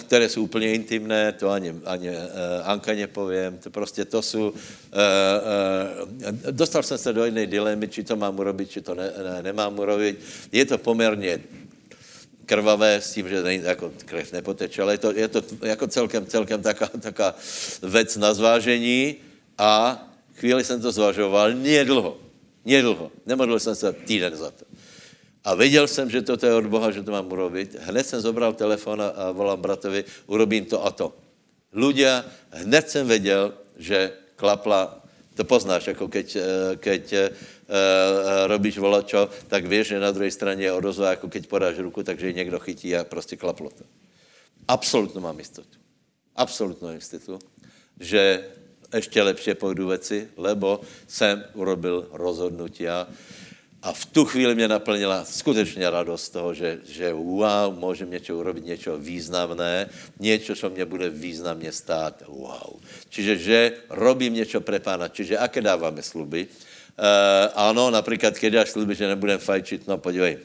které jsou úplně intimné, to ani, ani Anka nepoviem, to prostě to jsou, uh, uh, dostal jsem se do jednej dilemy, či to mám urobiť, či to ne, ne, nemám urobiť. Je to poměrně krvavé s tím, že jako krev nepoteče, ale je to, je to jako celkem, celkem taká, taká vec na zvážení a chvíli jsem to zvažoval, nedlho, nedlho, nemodlil jsem se týden za to. A vedel jsem, že toto je od Boha, že to mám urobiť. Hned jsem zobral telefon a volám bratovi, urobím to a to. Ľudia, hned jsem vedel, že klapla, to poznáš, ako keď, keď uh, robíš volačo, tak vieš, že na druhej strane je odozva, ako keď podáš ruku, takže niekdo chytí a prostě klaplo to. Absolutno mám istotu. Absolutno istotu, že ešte lepšie pôjdu veci, lebo jsem urobil rozhodnutia. A v tu chvíli mě naplnila skutečně radost z toho, že, že wow, môžem niečo urobiť, niečo významné, niečo, čo mne bude významne stáť, wow. Čiže, že robím niečo pre pána, čiže aké dávame sluby. E, áno, napríklad, keď dáš sluby, že nebudem fajčiť, no podívej,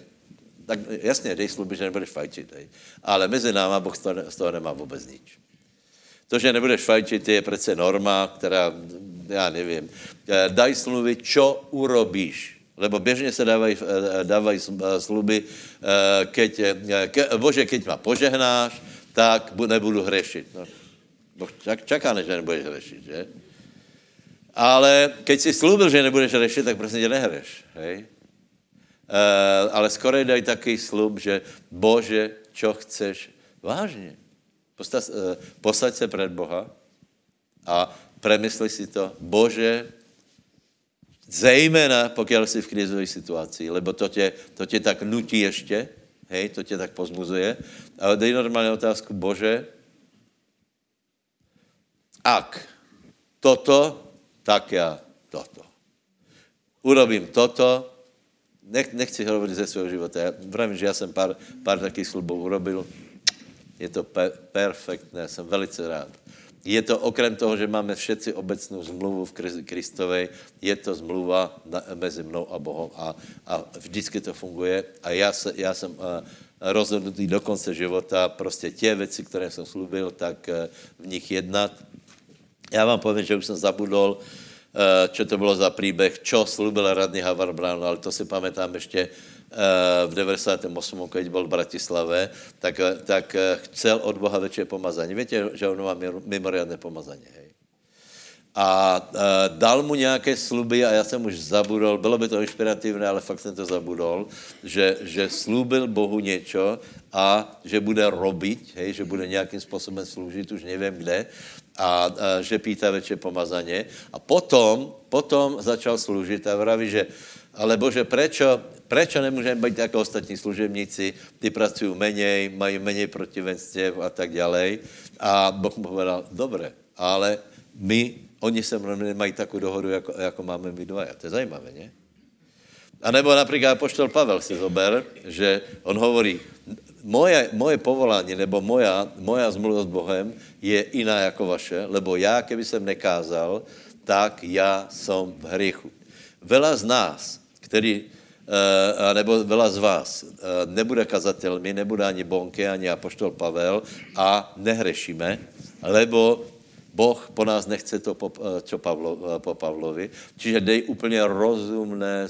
tak jasne, dej sluby, že nebudeš fajčiť, hej. Ale mezi náma Boh z toho, z toho nemá vôbec nič. To, že nebudeš fajčit, je přece norma, která, já nevím. Daj sluby, čo urobíš. Lebo běžně se dávají, dávají sluby, keď, ke, bože, keď ma požehnáš, tak nebudu hřešit. No, no čakáme, že nebudeš hřešit, že? Ale keď si slúbil, že nebudeš hřešit, tak prostě tě nehreš, hej? Uh, ale skorej daj taký slub, že Bože, čo chceš? Vážně. Posta, uh, posaď se pred Boha a premysli si to. Bože, zejména pokiaľ si v krizovej situácii, lebo to tě, to tě tak nutí ještě, hej, to tě tak pozbuzuje. Ale dej normálně otázku, Bože, ak toto, tak já toto. Urobím toto, Nech, nechci hovoriť ze svojho života. Ja vravím, že ja som pár, pár takých slubov urobil. Je to pe- perfektné, som velice rád. Je to okrem toho, že máme všetci obecnú zmluvu v Kristovej, je to zmluva na, mezi mnou a Bohom a, a vždycky to funguje a ja, se, ja som a, rozhodnutý do konce života proste tie veci, ktoré som slúbil, tak a, v nich jednať. Ja vám poviem, že už som zabudol, čo to bylo za príbeh, čo slúbil radný Havar Bránu, ale to si pamätám ešte v deväťdesiatom ôsmom, keď bol v Bratislave, tak, tak chcel od Boha väčšie pomazanie. Viete, že on má mimoriadne pomazanie, hej. A dal mu nejaké sluby a ja som už zabudol, bylo by to inšpiratívne, ale fakt som to zabudol, že, že slúbil Bohu niečo a že bude robiť, hej, že bude nejakým spôsobom slúžiť, už neviem kde, a, a že pýta väčšie pomazanie. A potom, potom začal slúžiť a vraví, že ale Bože, prečo, prečo nemôžeme byť ako ostatní služebníci, ty pracujú menej, majú menej protivenstiev a tak ďalej. A Boh mu povedal, dobre, ale my oni se mnou nemají takovou dohodu, jako, jako máme my dvaja. To je zajímavé, ne? A nebo například apoštol Pavel si zober, že on hovorí, moje, moje povolání, nebo moja, moja zmluva s Bohem je iná jako vaše, lebo já, keby jsem nekázal, tak já jsem v hriechu. Veľa z nás, který, nebo veľa z vás nebude kazatelmi, nebude ani Bonke, ani apoštol Pavel a nehrešíme, lebo Boh po nás nechce to, po, čo Pavlo, po Pavlovi. Čiže dej úplne rozumné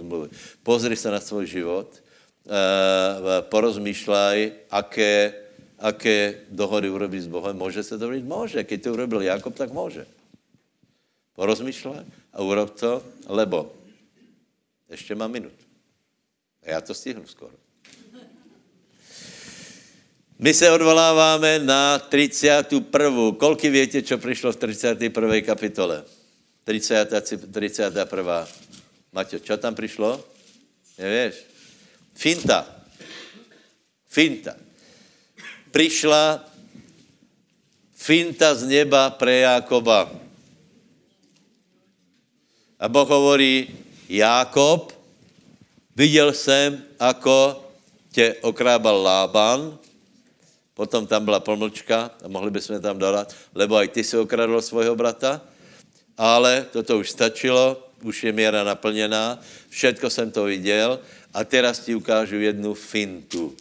zmluvy. Pozri sa na svoj život, porozmýšľaj, aké, aké dohody urobíš s Bohem. Môže sa to urobiť? Môže. Keď to urobil Jakub, tak môže. Porozmýšľaj a urob to, lebo ešte mám minút. A ja to stihnu skoro. My se odvoláváme na tridsiatu prvú Koľko viete, čo prišlo v tridsiatej prvej kapitole? tridsiata prvá Maťo, čo tam prišlo? Nevieš? Finta. Finta. Prišla finta z neba pre Jákoba. A Boh hovorí, Jákob, videl jsem, ako tě okrábal Lában. Potom tam byla pomlčka a mohli bychom tam dodat, lebo aj ty si okradl svojho brata, ale toto už stačilo, už je míra naplněná, všetko jsem to viděl a teraz ti ukážu jednu fintu.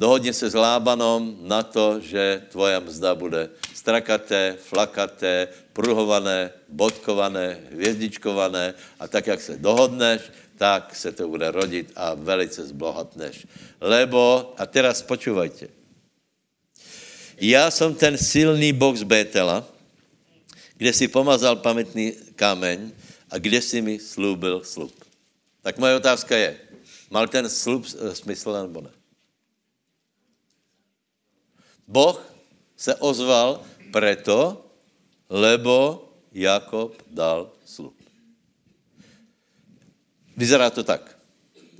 Dohodni se s Lábanom na to, že tvoja mzda bude strakaté, flakaté, pruhované, bodkované, hvězdičkované a tak, jak se dohodneš, tak se to bude rodit a velice zbohatneš. Lebo, a teraz počúvajte, já jsem ten silný Bůh z Betela, kde si pomazal pamětný kámen a kde si mi slúbil slub. Tak moje otázka je, mal ten slub smysl nebo ne? Boh se ozval preto, lebo Jakob dal slub. Vyzerá to tak,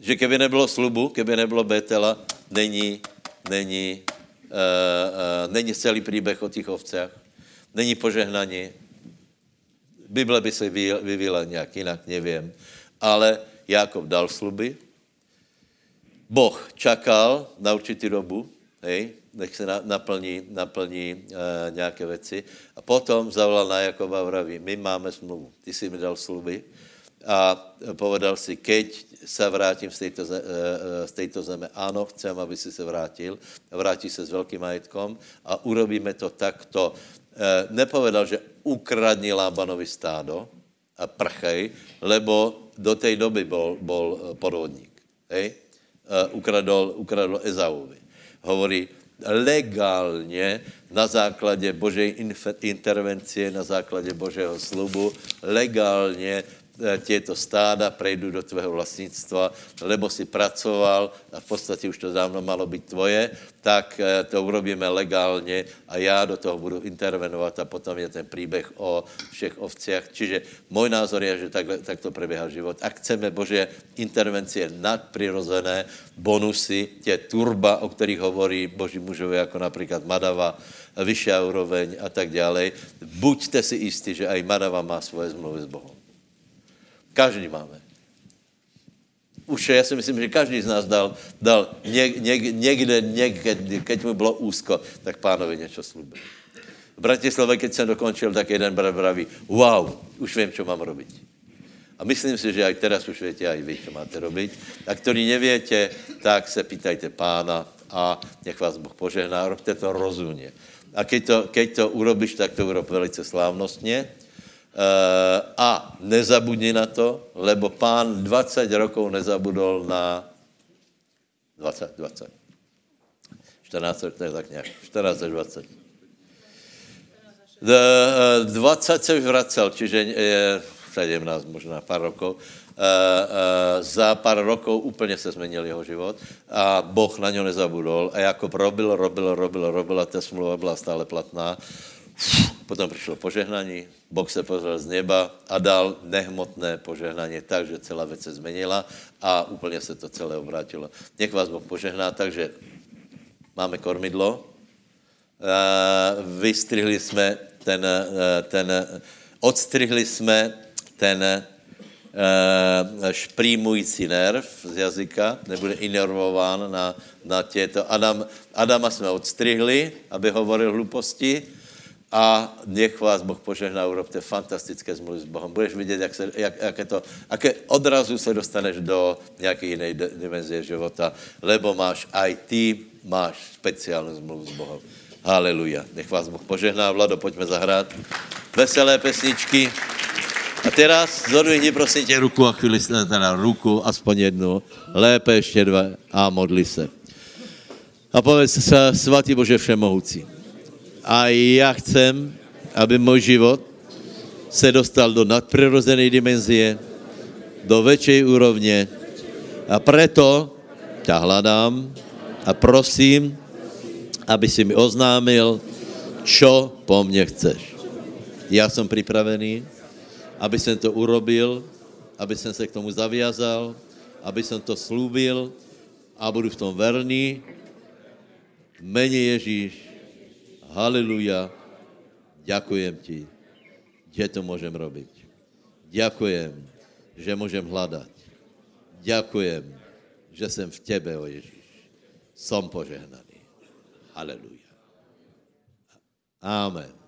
že keby nebylo slubu, keby nebylo Betela, není, není, uh, uh, není celý příběh o těch ovcech, není požehnaní. Bible by se vyvíjela nějak jinak, nevím. Ale Jákob dal sluby. Boh čakal na určitý dobu, hej, nech se na, naplní, naplní uh, nějaké věci. A potom zavolal na Jakoba a vraví, my máme smluvu, ty jsi mi dal sluby, a povedal si, keď sa vrátim z tejto, z tejto zeme, áno, chcem, aby si sa vrátil, vráti sa s veľkým majetkom a urobíme to takto. Nepovedal, že ukradni Lábanovi stádo a prchej, lebo do tej doby bol, bol podvodník. Hej? Ukradol, ukradol Ezauovi. Hovorí, legálne, na základe Božej intervencie, na základe Božého slubu, legálne tieto stáda prejdú do tvého vlastníctva, lebo si pracoval a v podstate už to dávno malo byť tvoje, tak to urobíme legálne a ja do toho budu intervenovať a potom je ten príbeh o všech ovciach. Čiže môj názor je, že tak, tak to prebieha život. Ak chceme Božie intervencie nadprirodzené, bonusy, tie turba, o ktorých hovorí Boží mužovia, ako napríklad Madava, vyššia úroveň a tak ďalej, buďte si istí, že aj Madava má svoje zmluvy s Bohom. Každý máme. Už ja si myslím, že každý z nás dal, dal niek, niek, niekde, niekde, keď mu bylo úzko, tak pánovi niečo slúbil. V Bratislave, keď som dokončil, tak jeden brat vraví, wow, už viem, čo mám robiť. A myslím si, že aj teraz už viete, aj vy, čo máte robiť. A ktorí neviete, tak sa pýtajte pána a nech vás Boh požehná. Robte to rozumne. A keď to, keď to urobíš, tak to urob velice slávnostne. Uh, a nezabudni na to, lebo pán dvadsať rokov nezabudol na dvadsať, dvadsať. štrnásť, to je tak nejak, štrnásť až dvadsať. dvadsať sa už vracel, čiže sedemnásť možná pár rokov. Uh, uh, za pár rokov úplne sa zmenil jeho život a Boh na ňo nezabudol. A Jakub robil, robil, robil, robil a tá smluva bola stále platná. Potom prišlo požehnanie, Boh sa pozrel z neba a dal nehmotné požehnanie, takže celá vec sa zmenila a úplne sa to celé obrátilo. Nech vás Boh požehná, takže máme kormidlo. Vystrihli sme ten, ten odstrihli sme ten šprýmující nerv z jazyka, nebude inervován na, na tieto. Adam, Adama sme odstrihli, aby hovoril hluposti. A nech vás Boh požehná, urobte fantastické zmluvy s Bohom. Budeš vidieť, jak se, jak, jaké to, aké odrazu sa dostaneš do nejakej inej dimenzie života, lebo máš aj ty, máš speciálnu zmluvu s Bohom. Haleluja. Nech vás Boh požehná. Vlado, poďme zahrať veselé pesničky. A teraz zodvihni, prosím te, ruku a chvíli sa na ruku, aspoň jednu, lépe ešte dva a modli se. A povedz sa, svatý Bože všemohúci, a ja chcem, aby môj život se dostal do nadprirozenej dimenzie, do väčšej úrovne. A preto ťa hľadám a prosím, aby si mi oznámil, čo po mne chceš. Ja som pripravený, aby som to urobil, aby som sa k tomu zaviazal, aby som to slúbil a budu v tom verný. V mene Ježíš. Haleluja, ďakujem ti, že to môžem robiť. Ďakujem, že môžem hľadať. Ďakujem, že som v tebe, o Ježíš. Som požehnaný. Haleluja. Amen.